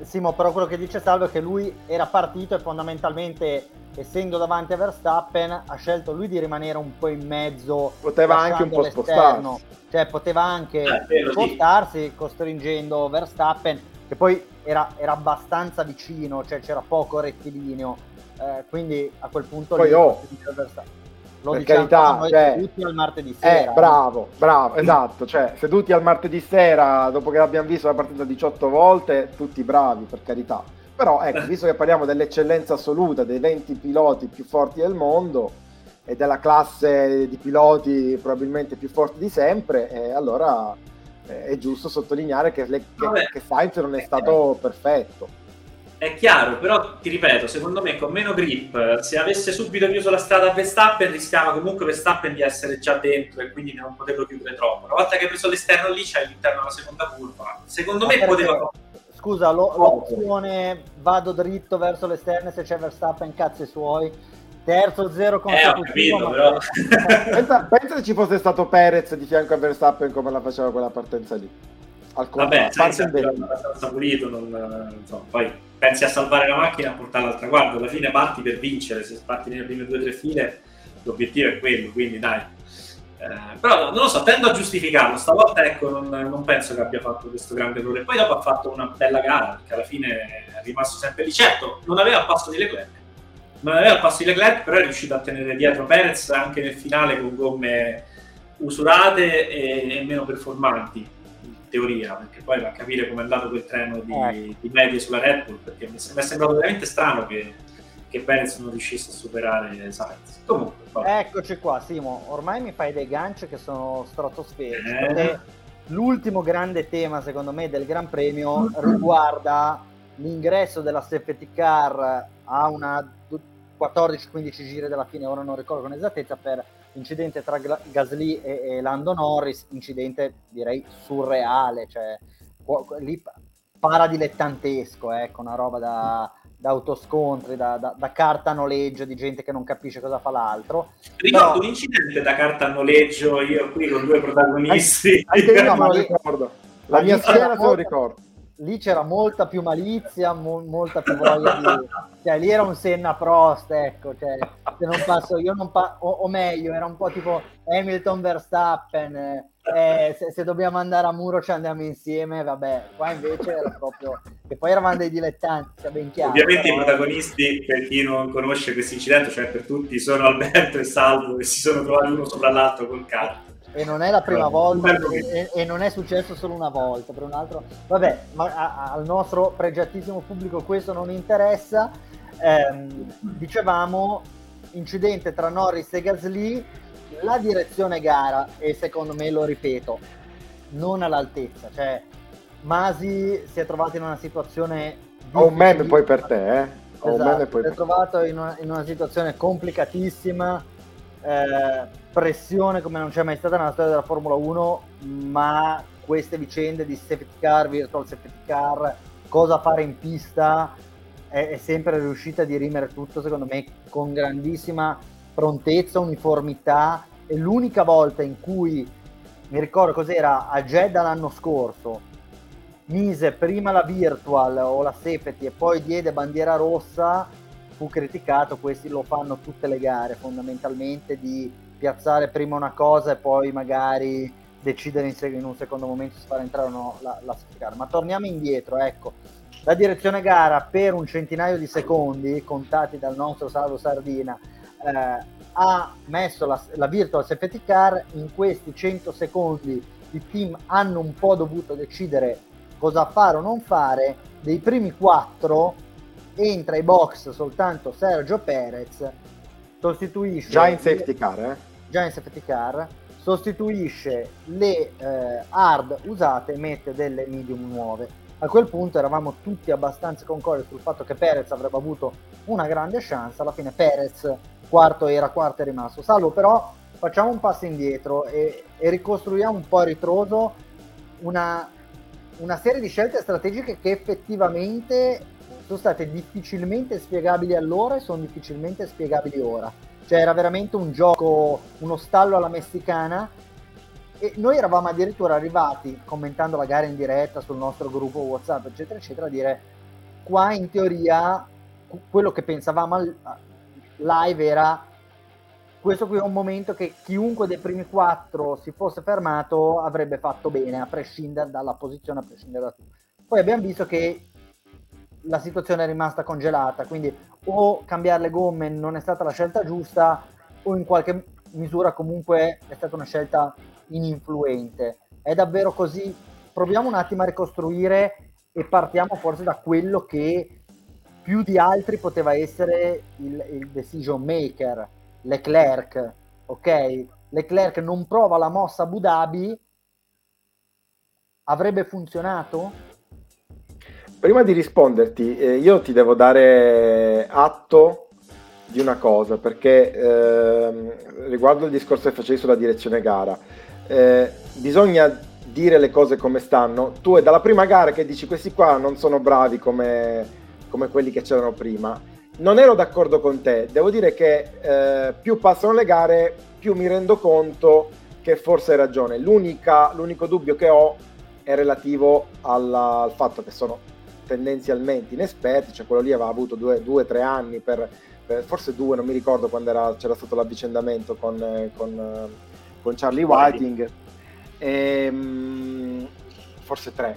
Simo, però quello che dice Salvo è che lui era partito e fondamentalmente, essendo davanti a Verstappen, ha scelto lui di rimanere un po' in mezzo, poteva anche un po' l'esterno. Spostarsi, cioè poteva anche spostarsi, costringendo Verstappen, che poi era abbastanza vicino, cioè c'era poco rettilineo, quindi a quel punto poi lo per diciamo, carità, noi cioè, seduti al martedì sera, bravo, esatto, cioè seduti al martedì sera dopo che l'abbiamo visto la partita 18 volte, tutti bravi, per carità. Però ecco, visto che parliamo dell'eccellenza assoluta, dei 20 piloti più forti del mondo e della classe di piloti probabilmente più forti di sempre, allora è giusto sottolineare che Sainz non è stato perfetto. È chiaro, però ti ripeto, secondo me con meno grip, se avesse subito chiuso la strada a Verstappen, rischiava comunque Verstappen di essere già dentro e quindi non poterlo chiudere troppo. Una volta che hai preso l'esterno lì, c'è l'interno alla seconda curva. Secondo me poteva... Scusa, l'opzione vado dritto verso l'esterno, se c'è Verstappen, cazzi suoi, terzo zero consecutivo. Ho capito, però. Pensa se ci fosse stato Perez di fianco a Verstappen come la faceva quella partenza lì. Vabbè, Sainz è abbastanza pulito, poi pensi a salvare la macchina e a portarla al traguardo. Alla fine parti per vincere, se parti nelle prime 2 o 3 file l'obiettivo è quello, quindi dai. Però non lo so, tendo a giustificarlo stavolta, ecco, non penso che abbia fatto questo grande errore. Poi dopo ha fatto una bella gara, perché alla fine è rimasto sempre lì. Certo, non aveva il passo di Leclerc, però è riuscito a tenere dietro Perez anche nel finale con gomme usurate e meno performanti, in teoria, perché poi va a capire come è andato quel treno di medie sulla Red Bull, perché mi è sembrato veramente strano che Perez non riuscisse a superare Sainz. Comunque, eccoci qua, Simo, ormai mi fai dei ganci che sono stratosferici. L'ultimo grande tema, secondo me, del Gran Premio riguarda l'ingresso della safety car a una 14-15 giri dalla fine, ora non ricordo con esattezza, per incidente tra Gasly e Lando Norris, incidente direi surreale, cioè lì paradilettantesco, ecco, una roba da autoscontri, da carta a noleggio, di gente che non capisce cosa fa l'altro. Ricordo un incidente da carta a noleggio, io qui con 2 protagonisti. La mia schiera te lo ricordo. Lì c'era molta più malizia, molta più voglia di... Cioè, lì era un Senna Prost, ecco, cioè, se non passo io non passo, o meglio, era un po' tipo Hamilton Verstappen, se dobbiamo andare a muro ci andiamo insieme, vabbè. Qua invece era proprio... E poi eravamo dei dilettanti, sia ben chiaro. Ovviamente però... i protagonisti, per chi non conosce questo incidente, cioè per tutti, sono Alberto e Salvo, che si sono trovati uno sopra l'altro col carro. E non è la prima volta, e non è successo solo una volta, per un altro, vabbè, ma al nostro pregiatissimo pubblico questo non interessa. Dicevamo, incidente tra Norris e Gasly, la direzione gara, e secondo me, lo ripeto, non all'altezza, cioè Masi si è trovato in una situazione... Ho un meme poi per te, esatto, si è trovato in una situazione complicatissima, pressione come non c'è mai stata nella storia della Formula 1, ma queste vicende di safety car, virtual safety car, cosa fare in pista, è sempre riuscita a dirimere tutto, secondo me, con grandissima prontezza, uniformità. E l'unica volta in cui, mi ricordo cos'era, a Jeddah l'anno scorso, mise prima la virtual o la safety e poi diede bandiera rossa, fu criticato. Questi lo fanno tutte le gare, fondamentalmente, di piazzare prima una cosa e poi magari decidere in un secondo momento se far entrare o no la safety car. Ma torniamo indietro, ecco, la direzione gara per un centinaio di secondi contati dal nostro Salvo Sardina ha messo la virtual safety car. In questi 100 secondi i team hanno un po' dovuto decidere cosa fare o non fare. Dei primi 4 entra ai box soltanto Sergio Perez, sostituisce già in safety car, sostituisce le hard usate e mette delle medium nuove. A quel punto eravamo tutti abbastanza concordi sul fatto che Perez avrebbe avuto una grande chance. Alla fine Perez quarto è rimasto. Salvo, però facciamo un passo indietro e ricostruiamo un po' a ritroso una serie di scelte strategiche che effettivamente sono state difficilmente spiegabili allora e sono difficilmente spiegabili ora. Cioè era veramente un gioco, uno stallo alla messicana, e noi eravamo addirittura arrivati, commentando la gara in diretta sul nostro gruppo WhatsApp eccetera eccetera, a dire: qua in teoria quello che pensavamo live era questo qui è un momento che chiunque dei primi 4 si fosse fermato avrebbe fatto bene, a prescindere dalla posizione, a prescindere da tutto. Poi abbiamo visto che la situazione è rimasta congelata, quindi o cambiare le gomme non è stata la scelta giusta, o in qualche misura comunque è stata una scelta ininfluente. È davvero così? Proviamo un attimo a ricostruire e partiamo forse da quello che più di altri poteva essere il decision maker, Leclerc. Ok, Leclerc non prova la mossa Abu Dhabi, avrebbe funzionato? Prima di risponderti, io ti devo dare atto di una cosa, perché riguardo il discorso che facevi sulla direzione gara, bisogna dire le cose come stanno. Tu è dalla prima gara che dici: questi qua non sono bravi come quelli che c'erano prima. Non ero d'accordo con te, devo dire che più passano le gare più mi rendo conto che forse hai ragione. L'unico dubbio che ho è relativo al fatto che sono tendenzialmente inesperti, cioè quello lì aveva avuto due, tre anni per forse due, non mi ricordo quando c'era stato l'avvicendamento con Charlie Whiting, forse tre.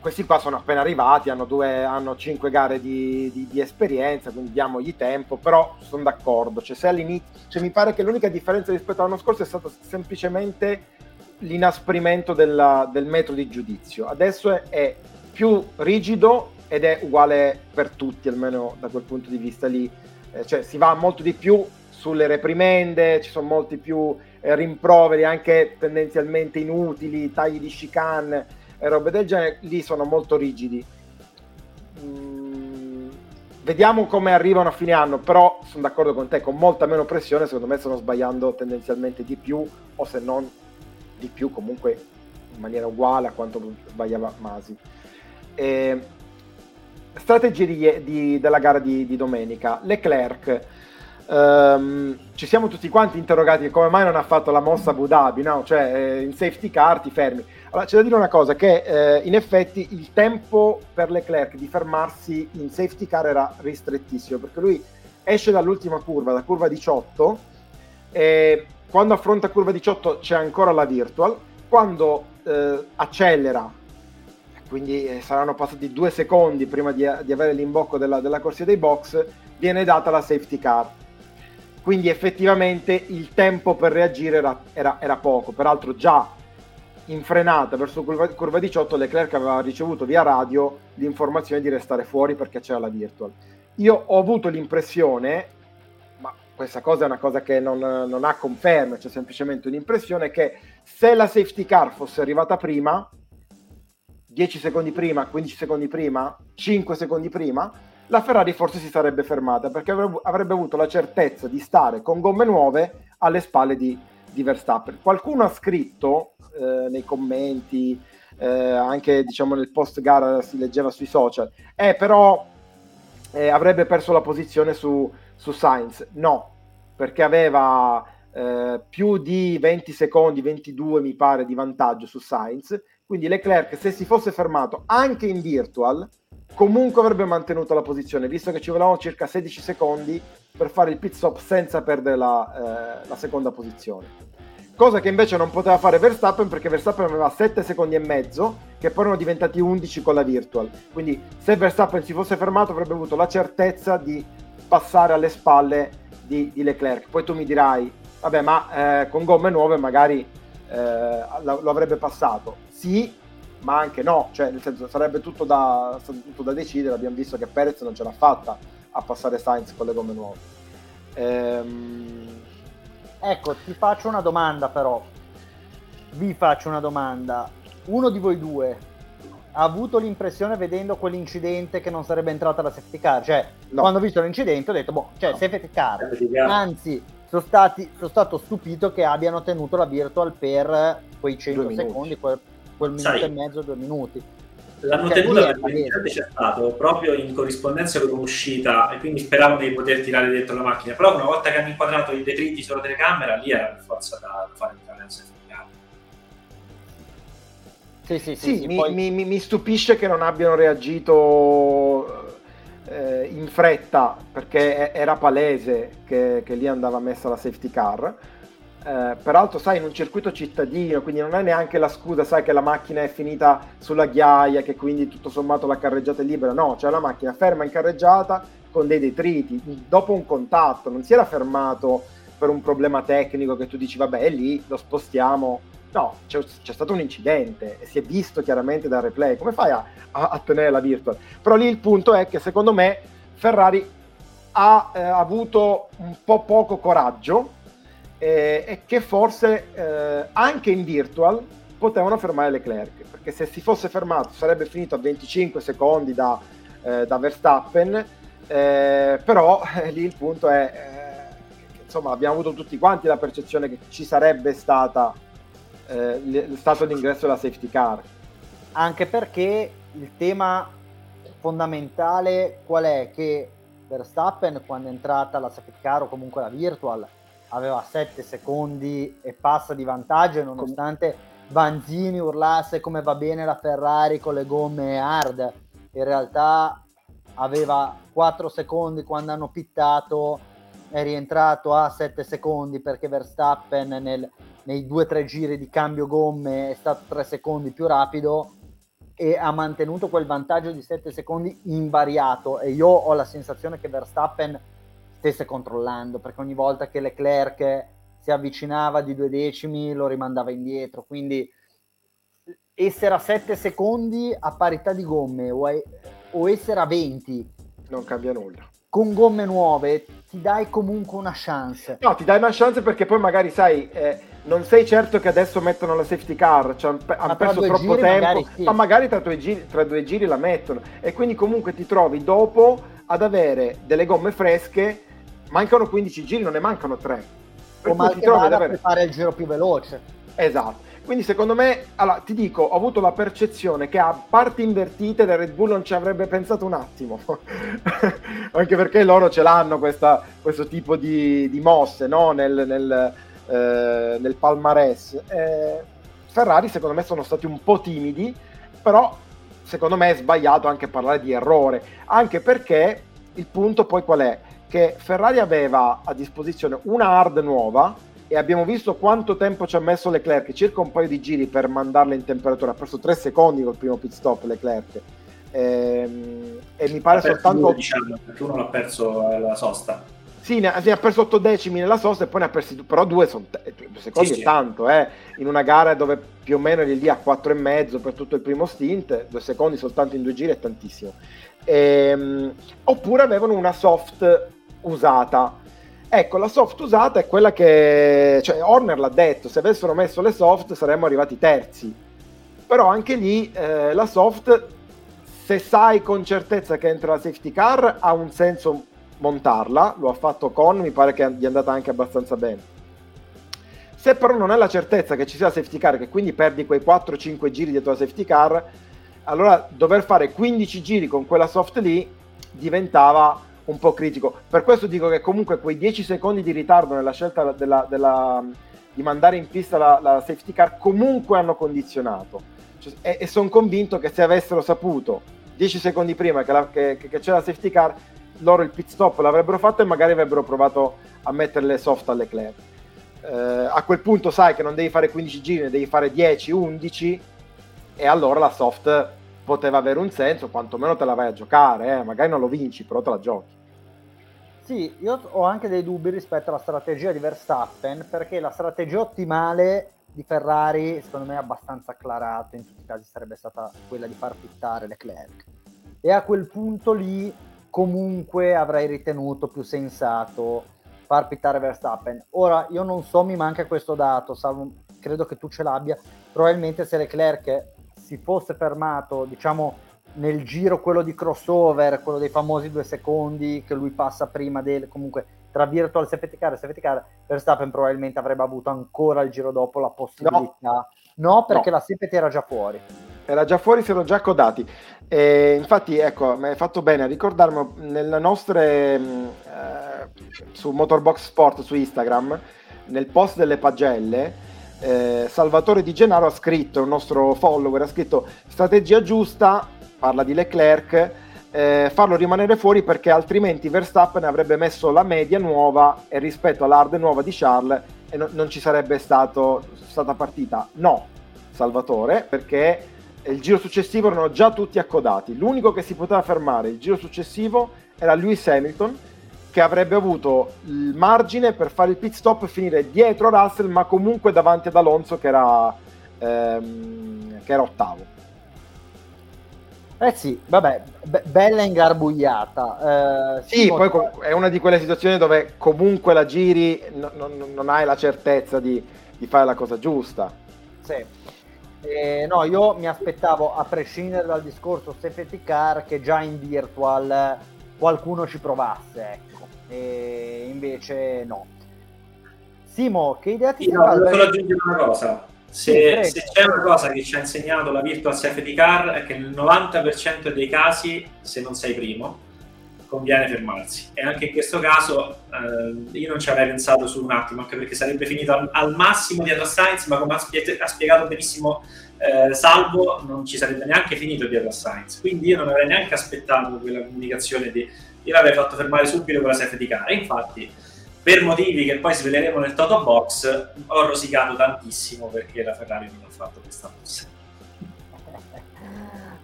Questi qua sono appena arrivati, hanno 5 gare di esperienza, quindi diamogli tempo, però sono d'accordo, cioè se all'inizio, cioè mi pare che l'unica differenza rispetto all'anno scorso è stato semplicemente l'inasprimento del metro di giudizio, adesso è più rigido ed è uguale per tutti, almeno da quel punto di vista lì, cioè si va molto di più sulle reprimende, ci sono molti più rimproveri anche tendenzialmente inutili, tagli di chicane e robe del genere, lì sono molto rigidi. Vediamo come arrivano a fine anno, però sono d'accordo con te, con molta meno pressione secondo me stanno sbagliando tendenzialmente di più, o se non di più comunque in maniera uguale a quanto sbagliava Masi. Strategie della gara di domenica. Leclerc, ci siamo tutti quanti interrogati come mai non ha fatto la mossa Abu Dhabi, no? Cioè in safety car ti fermi. Allora c'è da dire una cosa, che in effetti il tempo per Leclerc di fermarsi in safety car era ristrettissimo, perché lui esce dall'ultima curva, da curva 18, e quando affronta curva 18 c'è ancora la virtual, quando accelera, quindi saranno passati 2 secondi prima di avere l'imbocco della corsia dei box, viene data la safety car. Quindi effettivamente il tempo per reagire era poco, peraltro già in frenata verso curva 18 Leclerc aveva ricevuto via radio l'informazione di restare fuori perché c'era la virtual. Io ho avuto l'impressione, questa cosa è una cosa che non ha conferma, c'è semplicemente un'impressione che se la safety car fosse arrivata prima, 10 secondi prima, 15 secondi prima, 5 secondi prima, la Ferrari forse si sarebbe fermata, perché avrebbe avuto la certezza di stare con gomme nuove alle spalle di Verstappen. Qualcuno ha scritto nei commenti, anche diciamo nel post gara si leggeva sui social, però avrebbe perso la posizione su Sainz. No, perché aveva più di 20 secondi, 22 mi pare, di vantaggio su Sainz, quindi Leclerc se si fosse fermato anche in virtual comunque avrebbe mantenuto la posizione, visto che ci volevano circa 16 secondi per fare il pit stop senza perdere la seconda posizione, cosa che invece non poteva fare Verstappen, perché Verstappen aveva 7 secondi e mezzo che poi erano diventati 11 con la virtual, quindi se Verstappen si fosse fermato avrebbe avuto la certezza di passare alle spalle di Leclerc. Poi tu mi dirai, vabbè, ma con gomme nuove magari lo avrebbe passato. Sì, ma anche no, cioè nel senso sarebbe tutto da decidere. Abbiamo visto che Perez non ce l'ha fatta a passare Sainz con le gomme nuove. Ecco, vi faccio una domanda. Uno di voi due ha avuto l'impressione, vedendo quell'incidente, che non sarebbe entrata la safety car? Cioè, no. Quando ho visto l'incidente ho detto, safety car. Anzi, sono stato stupito che abbiano tenuto la virtual per quei 100 secondi, quel minuto e mezzo, 2 minuti. L'hanno tenuta perché l'incidente c'è stato proprio in corrispondenza con un'uscita, e quindi speravano di poter tirare dentro la macchina. Però una volta che hanno inquadrato i detriti sulla telecamera, lì era per forza da fare entrare la safety car. Sì, mi stupisce che non abbiano reagito in fretta, perché era palese che lì andava messa la safety car, peraltro sai, in un circuito cittadino, quindi non è neanche la scusa, sai, che la macchina è finita sulla ghiaia, che quindi tutto sommato la carreggiata è libera, no, c'è la macchina ferma in carreggiata con dei detriti, dopo un contatto, non si era fermato per un problema tecnico che tu dici vabbè è lì, lo spostiamo. No, c'è stato un incidente e si è visto chiaramente dal replay. Come fai a tenere la virtual? Però lì il punto è che secondo me Ferrari ha avuto un po' poco coraggio, e che forse anche in virtual potevano fermare Leclerc, perché se si fosse fermato sarebbe finito a 25 secondi da Verstappen, però lì il punto è che, insomma, abbiamo avuto tutti quanti la percezione che ci sarebbe stata stato d'ingresso della safety car, anche perché il tema fondamentale qual è? Che Verstappen, quando è entrata la safety car o comunque la virtual, aveva 7 secondi e passa di vantaggio, nonostante Vanzini urlasse come va bene la Ferrari con le gomme hard, in realtà aveva 4 secondi quando hanno pittato, è rientrato a 7 secondi perché Verstappen nei 2-3 giri di cambio gomme è stato 3 secondi più rapido e ha mantenuto quel vantaggio di 7 secondi invariato, e io ho la sensazione che Verstappen stesse controllando, perché ogni volta che Leclerc si avvicinava di 2 decimi lo rimandava indietro, quindi essere a 7 secondi a parità di gomme o essere a 20 non cambia nulla. Con gomme nuove ti dai comunque una chance. No, ti dai una chance perché poi magari sai, non sei certo che adesso mettono la safety car, cioè hanno perso troppo tempo, magari sì. Ma magari tra due giri la mettono, e quindi comunque ti trovi dopo ad avere delle gomme fresche, mancano 15 giri, non ne mancano 3. O mal che vada per fare il giro più veloce. Esatto. Quindi secondo me, allora, ti dico, ho avuto la percezione che a parti invertite la Red Bull non ci avrebbe pensato un attimo, anche perché loro ce l'hanno questo tipo di mosse, no? nel palmarès. Ferrari secondo me sono stati un po' timidi, però secondo me è sbagliato anche parlare di errore, anche perché il punto poi qual è? Che Ferrari aveva a disposizione una hard nuova, e abbiamo visto quanto tempo ci ha messo Leclerc, circa un paio di giri per mandarla in temperatura, ha perso 3 secondi col primo pit stop Leclerc, e mi pare soltanto 2, diciamo, perché uno l'ha perso alla sosta, sì, ne ha perso 8 decimi nella sosta e poi ne ha persi 2, però 2 secondi sì, è sì. Tanto in una gara dove più o meno eri lì a 4,5 per tutto il primo stint, 2 secondi soltanto in 2 giri è tantissimo, oppure avevano una soft usata. Ecco, la soft usata è quella che, cioè Horner l'ha detto, se avessero messo le soft saremmo arrivati terzi, però anche lì la soft, se sai con certezza che entra la safety car, ha un senso montarla, lo ha fatto con, mi pare che gli è andata anche abbastanza bene. Se però non hai la certezza che ci sia la safety car, che quindi perdi quei 4-5 giri dietro la safety car, allora dover fare 15 giri con quella soft lì diventava un po' critico. Per questo dico che comunque quei 10 secondi di ritardo nella scelta di mandare in pista la safety car comunque hanno condizionato, cioè, e sono convinto che se avessero saputo 10 secondi prima che c'era la safety car, loro il pit stop l'avrebbero fatto e magari avrebbero provato a metterle soft alle Leclerc. A quel punto sai che non devi fare 15 giri, ne devi fare 10-11, e allora la soft poteva avere un senso, quantomeno te la vai a giocare, magari non lo vinci però te la giochi. Sì, io ho anche dei dubbi rispetto alla strategia di Verstappen, perché la strategia ottimale di Ferrari secondo me è abbastanza acclarata, in tutti i casi sarebbe stata quella di far pittare Leclerc, e a quel punto lì comunque avrei ritenuto più sensato far pittare Verstappen. Ora io non so, mi manca questo dato, Salvo, credo che tu ce l'abbia, probabilmente se Leclerc si fosse fermato, diciamo, nel giro quello di crossover, quello dei famosi 2 secondi che lui passa prima del, comunque tra virtual safety car, Verstappen probabilmente avrebbe avuto ancora il giro dopo la possibilità, no perché no. La safety era già fuori, si erano già codati, e infatti ecco, mi hai fatto bene a ricordarmi, nelle nostre su Motorbox Sport su Instagram, nel post delle pagelle, Salvatore Di Gennaro ha scritto, un nostro follower ha scritto: strategia giusta, parla di Leclerc, farlo rimanere fuori perché altrimenti Verstappen avrebbe messo la media nuova e rispetto all'hard nuova di Charles, e non ci sarebbe stata partita. No, Salvatore, perché il giro successivo erano già tutti accodati, l'unico che si poteva fermare il giro successivo era Lewis Hamilton, che avrebbe avuto il margine per fare il pit stop e finire dietro Russell, ma comunque davanti ad Alonso che era ottavo. Sì, vabbè, bella ingarbugliata. Sì, poi è una di quelle situazioni dove comunque la giri, non hai la certezza di fare la cosa giusta. Sì. No, io mi aspettavo, a prescindere dal discorso safety car, che già in virtual qualcuno ci provasse, ecco, e invece no. Simo, che idea ti dà? Volevo solo aggiungere una cosa. Se c'è una cosa che ci ha insegnato la virtual safety car è che nel 90% dei casi, se non sei primo, conviene fermarsi, e anche in questo caso io non ci avrei pensato su un attimo, anche perché sarebbe finito al massimo dietro a Sainz, ma come ha spiegato benissimo Salvo, non ci sarebbe neanche finito dietro a Sainz, quindi io non avrei neanche aspettato quella comunicazione di io l'avrei fatto fermare subito con la safety car. Infatti, per motivi che poi sveleremo nel Toto Box, ho rosicato tantissimo perché la Ferrari non ha fatto questa mossa.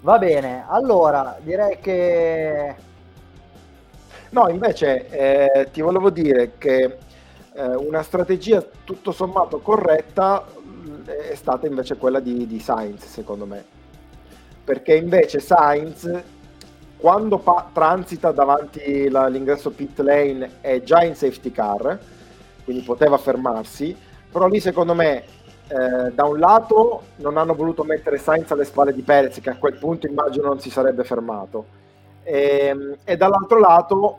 Va bene, allora direi che... No, invece ti volevo dire che una strategia tutto sommato corretta è stata invece quella di Sainz, secondo me, perché invece Sainz, quando transita davanti l'ingresso pit lane, è già in safety car, quindi poteva fermarsi, però lì secondo me da un lato non hanno voluto mettere Sainz alle spalle di Perez, che a quel punto immagino non si sarebbe fermato, e dall'altro lato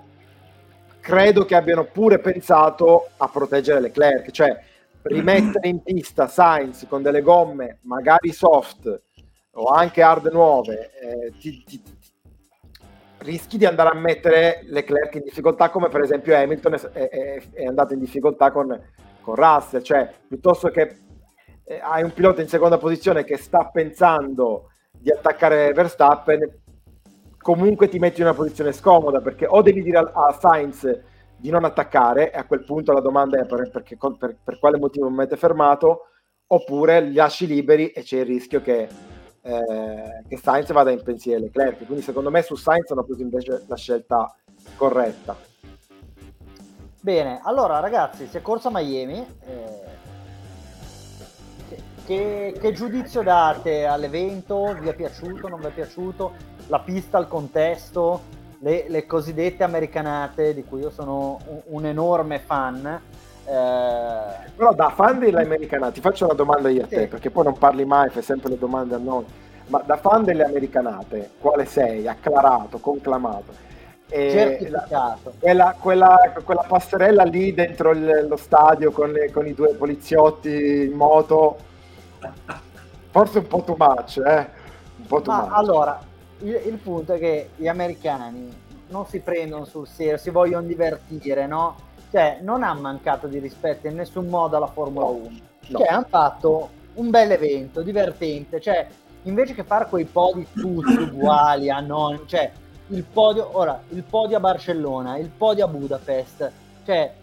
credo che abbiano pure pensato a proteggere Leclerc, cioè rimettere in pista Sainz con delle gomme magari soft o anche hard nuove, rischi di andare a mettere Leclerc in difficoltà, come per esempio Hamilton è andato in difficoltà con Russell, cioè piuttosto che hai un pilota in seconda posizione che sta pensando di attaccare Verstappen, comunque ti metti in una posizione scomoda, perché o devi dire a Sainz di non attaccare, e a quel punto la domanda è per quale motivo mi avete fermato, oppure li lasci liberi e c'è il rischio che Sainz vada in pensiero Leclerc. Quindi secondo me su Sainz hanno preso invece la scelta corretta. Bene, allora ragazzi, si è corsa Miami, che giudizio date all'evento? Vi è piaciuto, non vi è piaciuto? La pista, il contesto, le cosiddette americanate di cui io sono un enorme fan. Però da fan delle americanate ti faccio una domanda io a te, perché poi non parli mai, fai sempre le domande a noi, ma da fan delle americanate quale sei? Acclarato, conclamato, certificato. Quella passerella lì dentro lo stadio con i due poliziotti in moto, forse un po' too much, much. Allora il punto è che gli americani non si prendono sul serio, si vogliono divertire, no? Cioè, non ha mancato di rispetto in nessun modo alla Formula 1. No. Cioè, hanno fatto un bel evento, divertente. Cioè, invece che fare quei podi tutti uguali, cioè, il podio, ora, il podio a Barcellona, il podio a Budapest, cioè,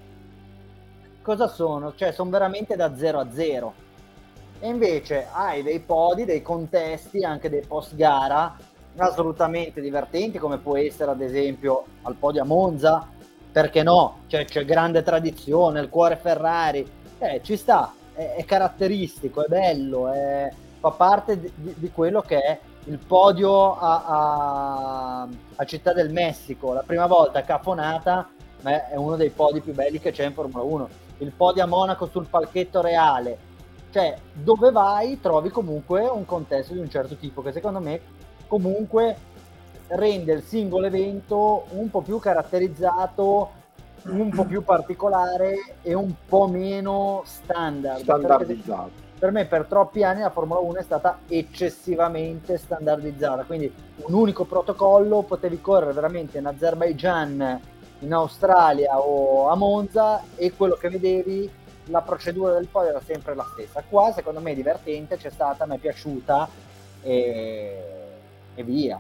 cosa sono? Cioè, sono veramente da 0-0. E invece hai dei podi, dei contesti, anche dei post-gara, assolutamente divertenti, come può essere, ad esempio, al podio a Monza, perché no? Cioè, c'è grande tradizione, il cuore Ferrari, ci sta, è caratteristico, è bello, fa parte di quello che è il podio a Città del Messico, la prima volta a Caponata, ma è uno dei podi più belli che c'è in Formula 1, il podio a Monaco sul palchetto reale, cioè dove vai trovi comunque un contesto di un certo tipo, che secondo me comunque rende il singolo evento un po' più caratterizzato, un po' più particolare e un po' meno standardizzato. Per me per troppi anni la Formula 1 è stata eccessivamente standardizzata, quindi un unico protocollo, potevi correre veramente in Azerbaigian, in Australia o a Monza e quello che vedevi, la procedura del podio era sempre la stessa. Qua secondo me è divertente, c'è stata, mi è piaciuta e via.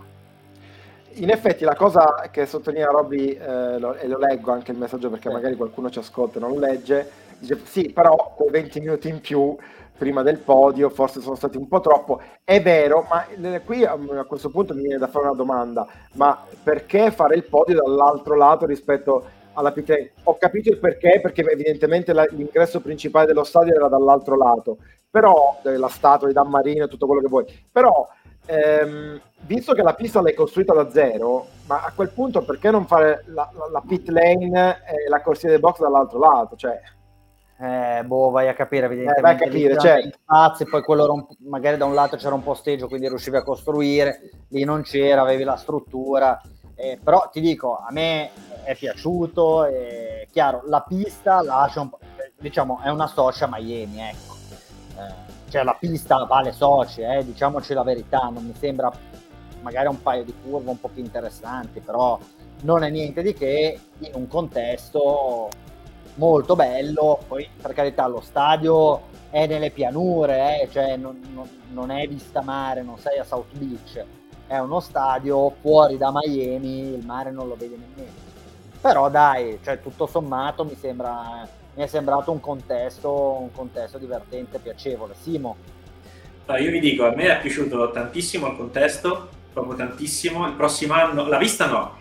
In effetti la cosa che sottolinea Robby, e lo leggo anche il messaggio perché magari qualcuno ci ascolta e non lo legge, dice sì, però quei 20 minuti in più prima del podio forse sono stati un po' troppo. È vero, ma qui a questo punto mi viene da fare una domanda, ma perché fare il podio dall'altro lato rispetto alla pit lane? Ho capito il perché evidentemente l'ingresso principale dello stadio era dall'altro lato, però la statua di Dan Marino e tutto quello che vuoi, però visto che la pista l'hai costruita da zero, ma a quel punto perché non fare la pit lane e la corsia dei box dall'altro lato? Cioè, vai a capire, evidentemente vai a capire, cioè, spazi, poi quello magari da un lato c'era un posteggio, quindi riuscivi a costruire, lì non c'era, avevi la struttura, però ti dico, a me è piaciuto, è chiaro, la pista lascia un po', diciamo è una socia Miami, ecco, cioè la pista vale soci, diciamoci la verità, non mi sembra, magari un paio di curve un po' più interessanti, però non è niente di che, in un contesto molto bello. Poi, per carità, lo stadio è nelle pianure, cioè non è vista mare, non sei a South Beach, è uno stadio fuori da Miami, il mare non lo vede nemmeno. Però dai, cioè, tutto sommato mi è sembrato un contesto divertente, piacevole. Simo? No, io vi dico, a me è piaciuto tantissimo il contesto, proprio tantissimo. Il prossimo anno, la vista ho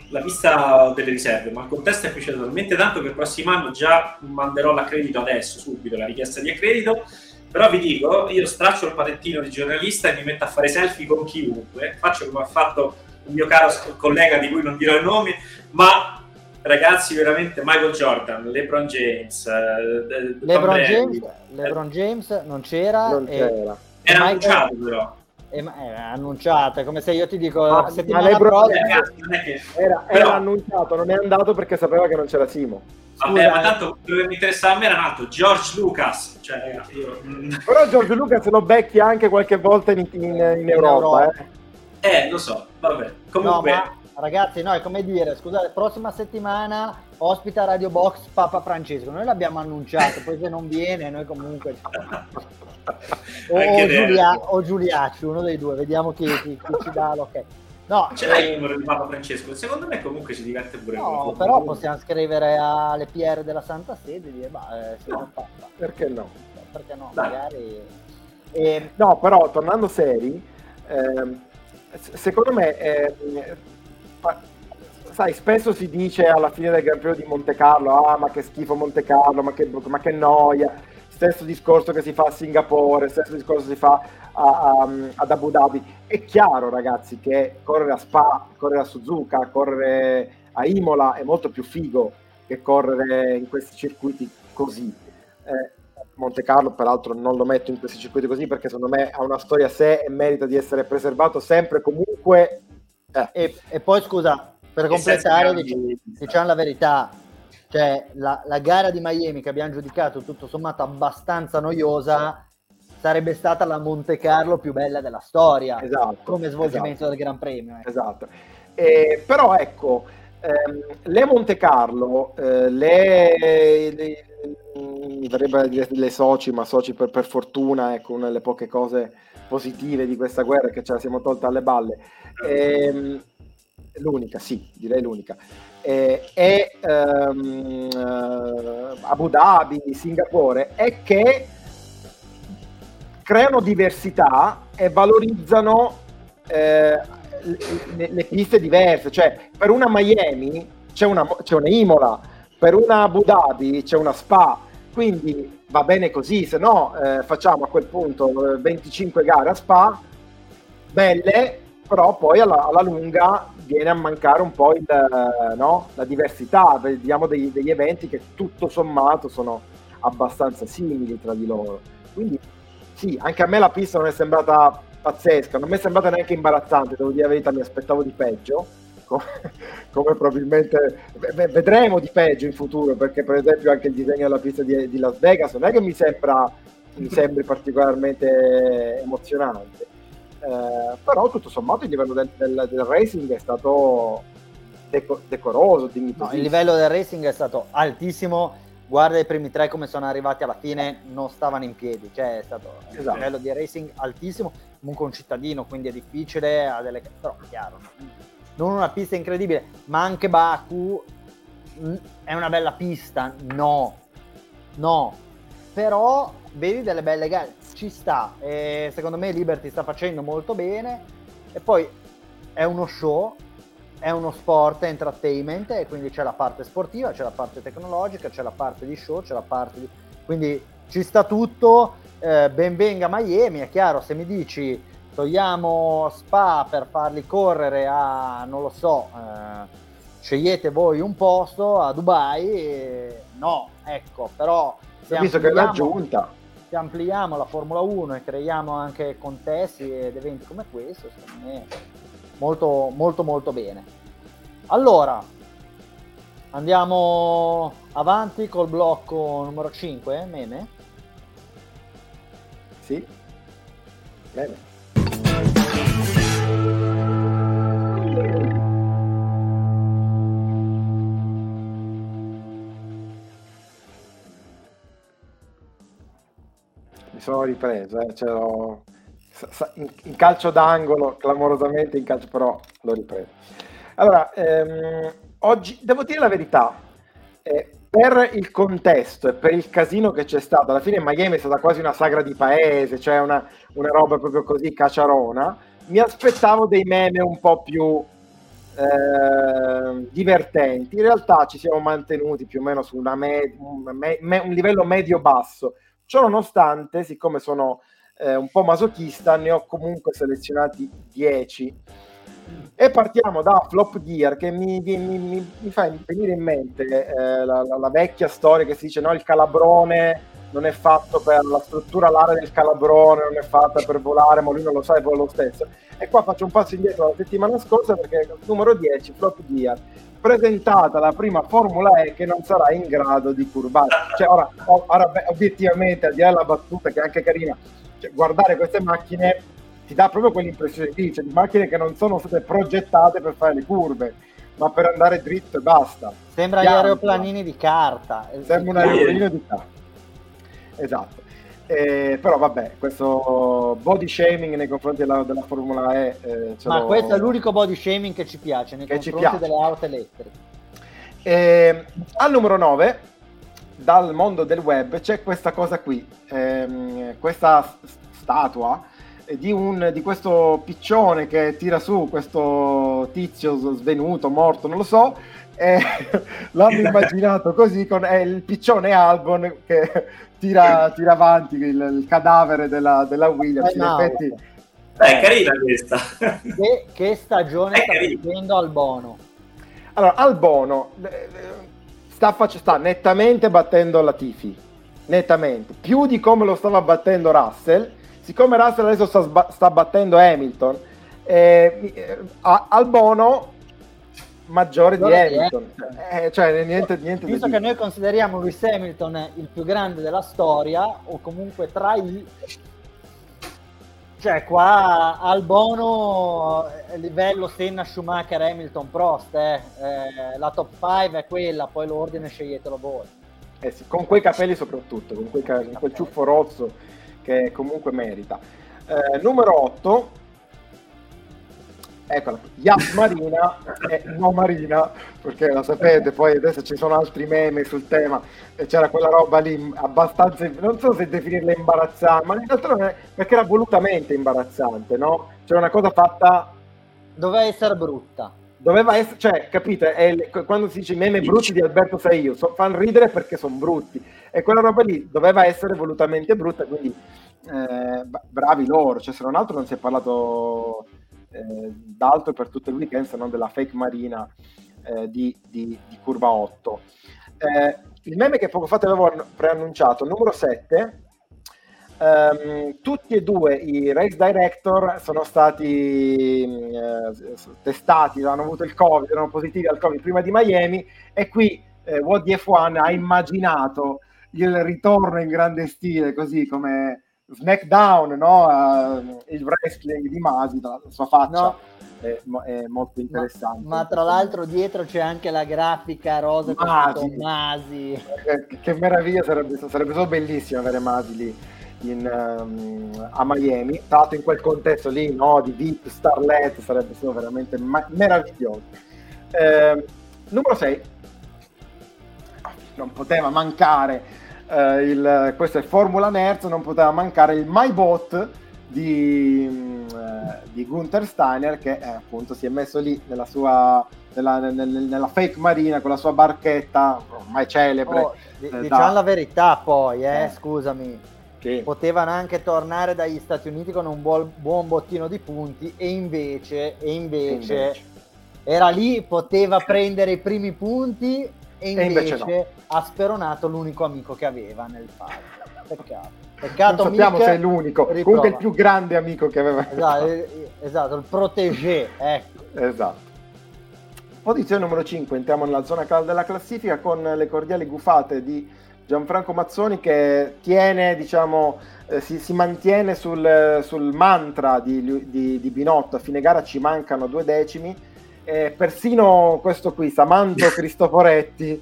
delle riserve, ma il contesto è piaciuto talmente tanto che il prossimo anno già manderò l'accredito adesso, subito, la richiesta di accredito. Però vi dico, io straccio il patentino di giornalista e mi metto a fare selfie con chiunque, faccio come ha fatto il mio caro collega di cui non dirò i nomi, ma... Ragazzi, veramente Michael Jordan, LeBron James non c'era. Era annunciato, però. Era annunciato, è come se io ti dico... Era annunciato, non è andato perché sapeva che non c'era Simo. Vabbè, ma tanto quello che mi interessava a me era un altro, George Lucas. Cioè, però George Lucas lo becchi anche qualche volta in Europa. Lo so, vabbè. Comunque... No, ma... Ragazzi, no, è come dire, scusate, prossima settimana ospita Radio Box Papa Francesco. Noi l'abbiamo annunciato, poi se non viene, noi comunque. o Giuliacci, uno dei due, vediamo chi ci dà l'ok. No, ce l'hai il numero di Papa Francesco? Secondo me comunque si diverte pure. No, però possiamo scrivere alle PR della Santa Sede e dire, siamo Papa. Perché no? Perché no, dai. Magari. No, però tornando seri, secondo me. Sai, spesso si dice alla fine del Gran Premio di Monte Carlo, ma che schifo Monte Carlo, ma che noia. Stesso discorso che si fa a Singapore, stesso discorso si fa ad Abu Dhabi. È chiaro, ragazzi, che correre a Spa, correre a Suzuka, correre a Imola è molto più figo che correre in questi circuiti così. Monte Carlo, peraltro, non lo metto in questi circuiti così perché secondo me ha una storia a sé e merita di essere preservato sempre e comunque. E poi scusa, per completare diciamo la verità, cioè la gara di Miami che abbiamo giudicato tutto sommato abbastanza noiosa sarebbe stata la Monte Carlo più bella della storia, come svolgimento del Gran Premio. Esatto. Però ecco, le Monte Carlo, mi verrebbe a dire le soci, ma soci per fortuna, ecco, una delle poche cose positive di questa guerra che ce la siamo tolta alle balle, direi l'unica, Abu Dhabi, Singapore, è che creano diversità e valorizzano le piste diverse. Cioè, per una Miami c'è una Imola, per una Abu Dhabi c'è una Spa, quindi va bene così, se no facciamo a quel punto 25 gare a Spa, belle, però poi alla lunga viene a mancare un po' la diversità. Vediamo degli eventi che tutto sommato sono abbastanza simili tra di loro. Quindi sì, anche a me la pista non è sembrata pazzesca, non mi è sembrata neanche imbarazzante, devo dire la verità, mi aspettavo di peggio, come probabilmente vedremo di peggio in futuro, perché per esempio anche il disegno della pista di Las Vegas non è che mi sembri particolarmente emozionante, però tutto sommato il livello del racing è stato decoroso, dignitoso. No, il livello del racing è stato altissimo, guarda i primi tre come sono arrivati alla fine, non stavano in piedi, cioè è stato un livello di racing altissimo, comunque un cittadino, quindi è difficile, però chiaro, non una pista incredibile, ma anche Baku è una bella pista, no, però vedi delle belle gare, ci sta, e secondo me Liberty sta facendo molto bene, e poi è uno show, è uno sport, è entertainment, e quindi c'è la parte sportiva, c'è la parte tecnologica, c'è la parte di show, c'è la parte di... quindi ci sta tutto, ben venga Miami. È chiaro, se mi dici togliamo Spa per farli correre a, non lo so, scegliete voi un posto a Dubai, no, ecco, però se visto che l'ha aggiunta, se ampliamo la Formula 1 e creiamo anche contesti ed eventi come questo, secondo me molto molto molto bene. Allora andiamo avanti col blocco numero 5, meme? Sì, bene. sono ripreso, in calcio d'angolo, clamorosamente in calcio, però l'ho ripreso. Allora, oggi devo dire la verità, per il contesto e per il casino che c'è stato, alla fine Miami è stata quasi una sagra di paese, cioè una roba proprio così caciarona, mi aspettavo dei meme un po' più divertenti. In realtà ci siamo mantenuti più o meno su un livello medio-basso, ciononostante, siccome sono un po' masochista, ne ho comunque selezionati 10. E partiamo da Flop Gear, che mi fa venire in mente la vecchia storia che si dice: no, il calabrone non è fatto per la struttura, l'area del calabrone non è fatta per volare, ma lui non lo sa e vola lo stesso. E qua faccio un passo indietro alla settimana scorsa, perché numero 10, Flop Gear, presentata la prima Formula E che non sarà in grado di curvare. Cioè, ora obiettivamente, al di là della battuta che è anche carina, cioè, guardare queste macchine ti dà proprio quell'impressione lì, cioè di macchine che non sono state progettate per fare le curve, ma per andare dritto e basta. Sembra gli aeroplanini di carta. Sembra un aeroplanino di carta. Esatto. Però vabbè, questo body shaming nei confronti della Formula E... ma questo è l'unico body shaming che ci piace, nei confronti delle auto elettriche. Al numero 9, dal mondo del web, c'è questa cosa qui, questa statua di questo piccione che tira su questo tizio svenuto, morto, non lo so, l'hanno immaginato così, con il piccione Albon che tira avanti il cadavere della Williams. In effetti è carina questa. Che stagione sta facendo Albono? Allora, Albono sta nettamente battendo Latifi, nettamente più di come lo stava battendo Russell. Siccome Russell adesso sta battendo Hamilton, Albono maggiore di Hamilton, cioè niente visto che noi consideriamo Lewis Hamilton il più grande della storia, o comunque tra i, cioè qua Albono livello Senna, Schumacher, Hamilton, Prost, la top 5 è quella, poi l'ordine sceglietelo voi, sì, con quei capelli soprattutto, con quel ciuffo rosso che comunque merita. Numero 8, eccola, Yas Marina, no Marina, perché la sapete, poi adesso ci sono altri meme sul tema, c'era quella roba lì abbastanza, non so se definirla imbarazzante, ma in realtà non è, perché era volutamente imbarazzante, no? Cioè una cosa fatta... Doveva essere brutta. Doveva essere, cioè, capite, quando si dice i meme brutti di Alberto Saio, fanno ridere perché sono brutti, e quella roba lì doveva essere volutamente brutta, quindi bravi loro, cioè se non altro non si è parlato... d'altro per tutto il weekend, se non della fake Marina di curva 8. Il meme che poco fa te avevo preannunciato, numero 7, tutti e due i race director sono stati testati, hanno avuto il covid, erano positivi al covid prima di Miami, e qui Wadi F1 ha immaginato il ritorno in grande stile, così come Smackdown, no? Il wrestling di Masi, la sua faccia, no, è molto interessante. Ma tra l'altro dietro c'è anche la grafica rosa con Masi. Che meraviglia, sarebbe solo bellissimo avere Masi lì a Miami, tanto in quel contesto lì, no? Di VIP, Starlet, sarebbe solo veramente meraviglioso. Numero 6, non poteva mancare. Questo è Formula Nerds, non poteva mancare il MyBot di Gunther Steiner, che appunto si è messo lì nella fake Marina con la sua barchetta ormai celebre. Diciamo la verità, poi scusami, che potevano anche tornare dagli Stati Uniti con un buon bottino di punti, e invece era lì, poteva prendere i primi punti, e invece no. Ha speronato l'unico amico che aveva nel padre. Peccato. Non sappiamo se è l'unico, riprova. Comunque il più grande amico che aveva. Esatto, il protégé, ecco. Esatto. Posizione numero 5, entriamo nella zona calda della classifica con le cordiali gufate di Gianfranco Mazzoni, che tiene, diciamo, si mantiene sul mantra di Binotto: a fine gara ci mancano 2 decimi. Persino questo qui, Samanto Cristoforetti,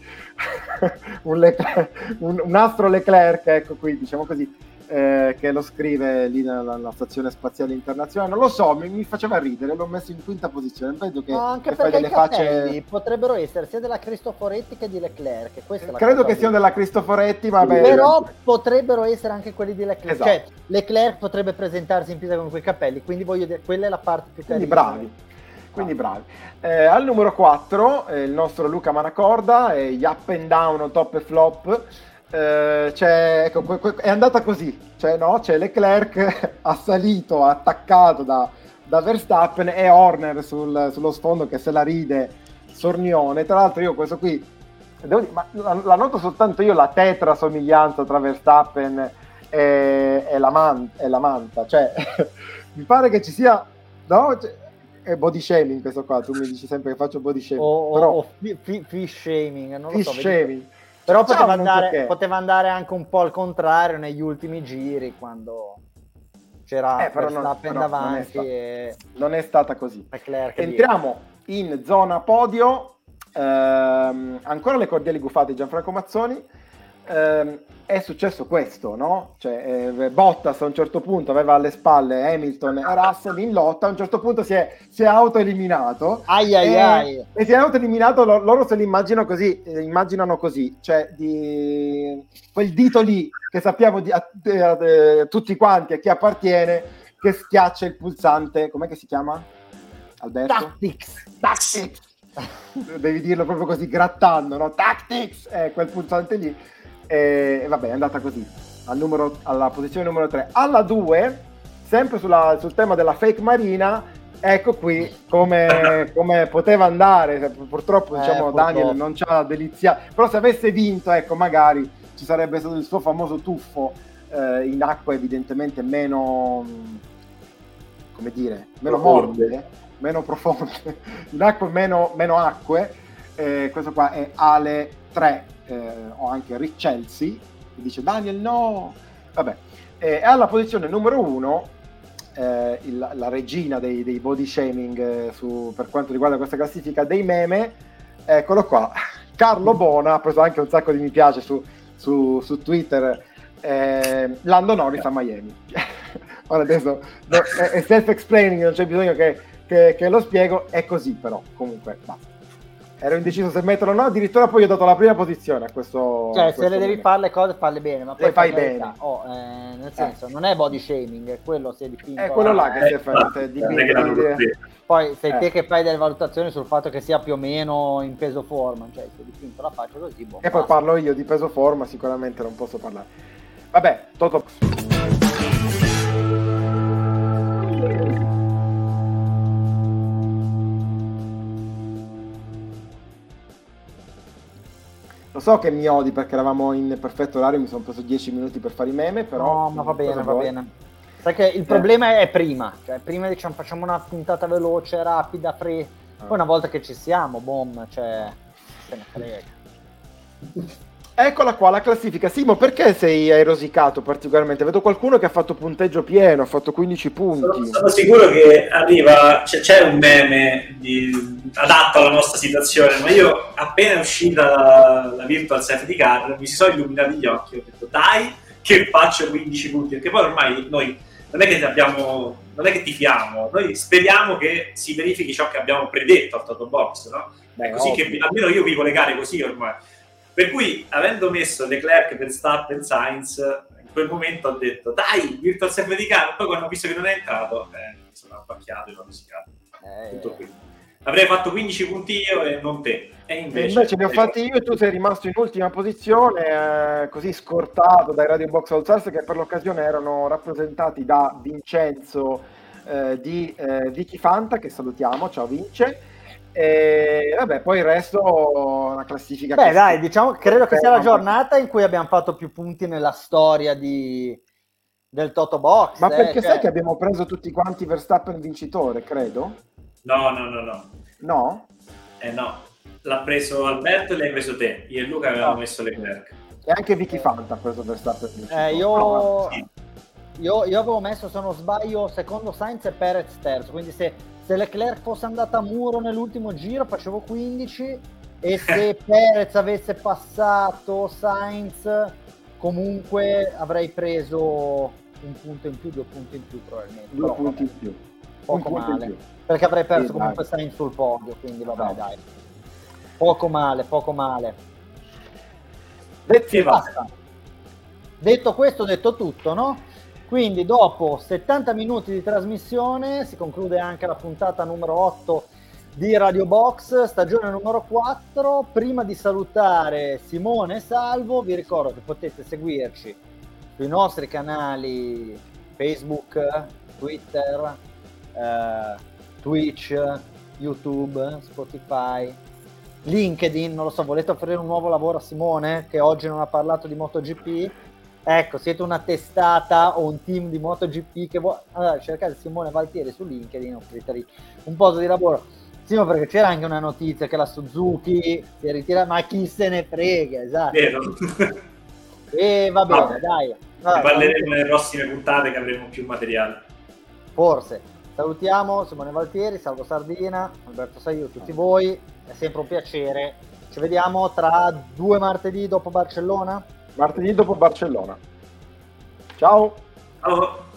un astro Leclerc, ecco qui, diciamo così, che lo scrive lì nella stazione spaziale internazionale. Non lo so, mi faceva ridere, l'ho messo in quinta posizione. Vedo che, no, anche che perché fai delle facce... potrebbero essere sia della Cristoforetti che di Leclerc. Questa è la credo che siano della Cristoforetti, ma beh, però potrebbero essere anche quelli di Leclerc. Esatto. Cioè, Leclerc potrebbe presentarsi in pista con quei capelli, quindi voglio dire, quella è la parte più carina. Quindi bravi. Quindi bravi. Al numero 4, il nostro Luca Manacorda, gli up and down, top e flop. C'è, ecco, è andata così, cioè, no? C'è Leclerc assalito, attaccato da Verstappen, e Horner sullo sfondo che se la ride sornione. Tra l'altro io questo qui, devo dire, ma la noto soltanto io la tetra somiglianza tra Verstappen e la manta, cioè mi pare che ci sia, no? Cioè, è body shaming questo qua, tu mi dici sempre che faccio body shaming, però fish shaming, non lo so, shaming. Però poteva andare anche un po' al contrario negli ultimi giri, quando c'era Verstappen davanti. Non è stata così. Entriamo in zona podio, ancora le cordiali gufate di Gianfranco Mazzoni. È successo questo, no? Cioè, Bottas a un certo punto aveva alle spalle Hamilton e Russell in lotta, a un certo punto si è autoeliminato. E si è autoeliminato, loro se l'immaginano così, cioè di quel dito lì che sappiamo a tutti quanti a chi appartiene, che schiaccia il pulsante, com'è che si chiama? Alberto? Tactics. Devi dirlo proprio così, grattando, no? Tactics, quel pulsante lì. E vabbè, è andata così alla posizione numero 3. Alla 2, sempre sul tema della fake marina, ecco qui come poteva andare. Purtroppo, diciamo, Daniel non ci ha deliziato, però se avesse vinto, ecco, magari ci sarebbe stato il suo famoso tuffo in acqua evidentemente meno, come dire, meno morbide, meno profonde, in acqua meno acque. Questo qua è Ale 3. O anche Rick Chelsea che dice Daniel no, vabbè, è alla posizione numero 1, la regina dei body shaming, per quanto riguarda questa classifica dei meme, eccolo qua, Carlo Bona, ha preso anche un sacco di mi piace su Twitter, Lando Norris a Miami. Ora adesso è self-explaining, non c'è bisogno che lo spiego, è così, però comunque basta. Ero indeciso se metterlo o no, addirittura poi ho dato la prima posizione a questo. Cioè, se le devi fare le cose, farle bene, ma poi le fai bene. Nel senso, non è body shaming, è quello se è dipinto. È quello là che si è fatto. Poi sei te che fai delle valutazioni sul fatto che sia più o meno in peso forma, cioè se è dipinto la faccia così. Boh, e poi parlo io di peso forma, sicuramente non posso parlare. Vabbè, Toto. So che mi odi perché eravamo in perfetto orario, mi sono preso 10 minuti per fare i meme, però... No, ma va bene. Sai che il problema è prima, cioè prima diciamo facciamo una puntata veloce, rapida, poi una volta che ci siamo, boom, cioè... se ne frega. Eccola qua la classifica. Simo, perché hai rosicato particolarmente? Vedo qualcuno che ha fatto punteggio pieno, ha fatto 15 punti. Sono sicuro che arriva, c'è un meme adatto alla nostra situazione, ma io appena è uscita la virtual safety car mi si sono illuminati gli occhi, ho detto dai che faccio 15 punti, perché poi ormai noi non è che tifiamo, noi speriamo che si verifichi ciò che abbiamo predetto al Totobox, no? È così ovvio. Che almeno io vivo le gare così ormai. Per cui, avendo messo Leclerc, Verstappen, Sainz, in quel momento ho detto dai, virtual safety car, poi quando ho visto che non è entrato, mi sono abbacchiato e l'ho risicato. Tutto qui. Avrei fatto 15 punti io e non te. E invece li ho fatti io e tu sei rimasto in ultima posizione, così scortato dai Radio Box All Stars, che per l'occasione erano rappresentati da Vincenzo di Vicky Fanta, che salutiamo, ciao Vince. E vabbè, poi il resto la classifica. Beh, dai, diciamo credo che sia la giornata in cui abbiamo fatto più punti nella storia del Toto Box. Ma perché sai che abbiamo preso tutti quanti Verstappen vincitore, credo? No. No? No, l'ha preso Alberto e l'hai preso te. Io e Luca avevamo messo Leclerc. E anche Vicky Fanta ha preso Verstappen vincitore. Io avevo messo, se non sbaglio, secondo Sainz e Perez terzo, quindi se Leclerc fosse andata a muro nell'ultimo giro facevo 15 e se Perez avesse passato Sainz Comunque avrei preso un punto in più, 2 punti in più probabilmente. 2 punti in più. Poco male. Più. Perché avrei perso comunque Sainz sul podio, quindi vabbè, no. Dai. Poco male. Basta. Detto questo, detto tutto, no? Quindi dopo 70 minuti di trasmissione si conclude anche la puntata numero 8 di Radio Box, stagione numero 4. Prima di salutare Simone e Salvo, vi ricordo che potete seguirci sui nostri canali Facebook, Twitter, Twitch, YouTube, Spotify, LinkedIn. Non lo so, volete offrire un nuovo lavoro a Simone che oggi non ha parlato di MotoGP? Ecco, siete una testata o un team di MotoGP che vuole, allora cercate Simone Valtieri su LinkedIn, offrite lì un posto di lavoro. Sì, ma perché c'era anche una notizia che la Suzuki si è ritirata, ma chi se ne frega, esatto. E va bene, dai. Allora, parleremo nelle prossime puntate che avremo più materiale. Forse. Salutiamo Simone Valtieri, Salvo Sardina, Alberto Saiu, tutti voi. È sempre un piacere. Ci vediamo tra 2 martedì dopo Barcellona. Ciao.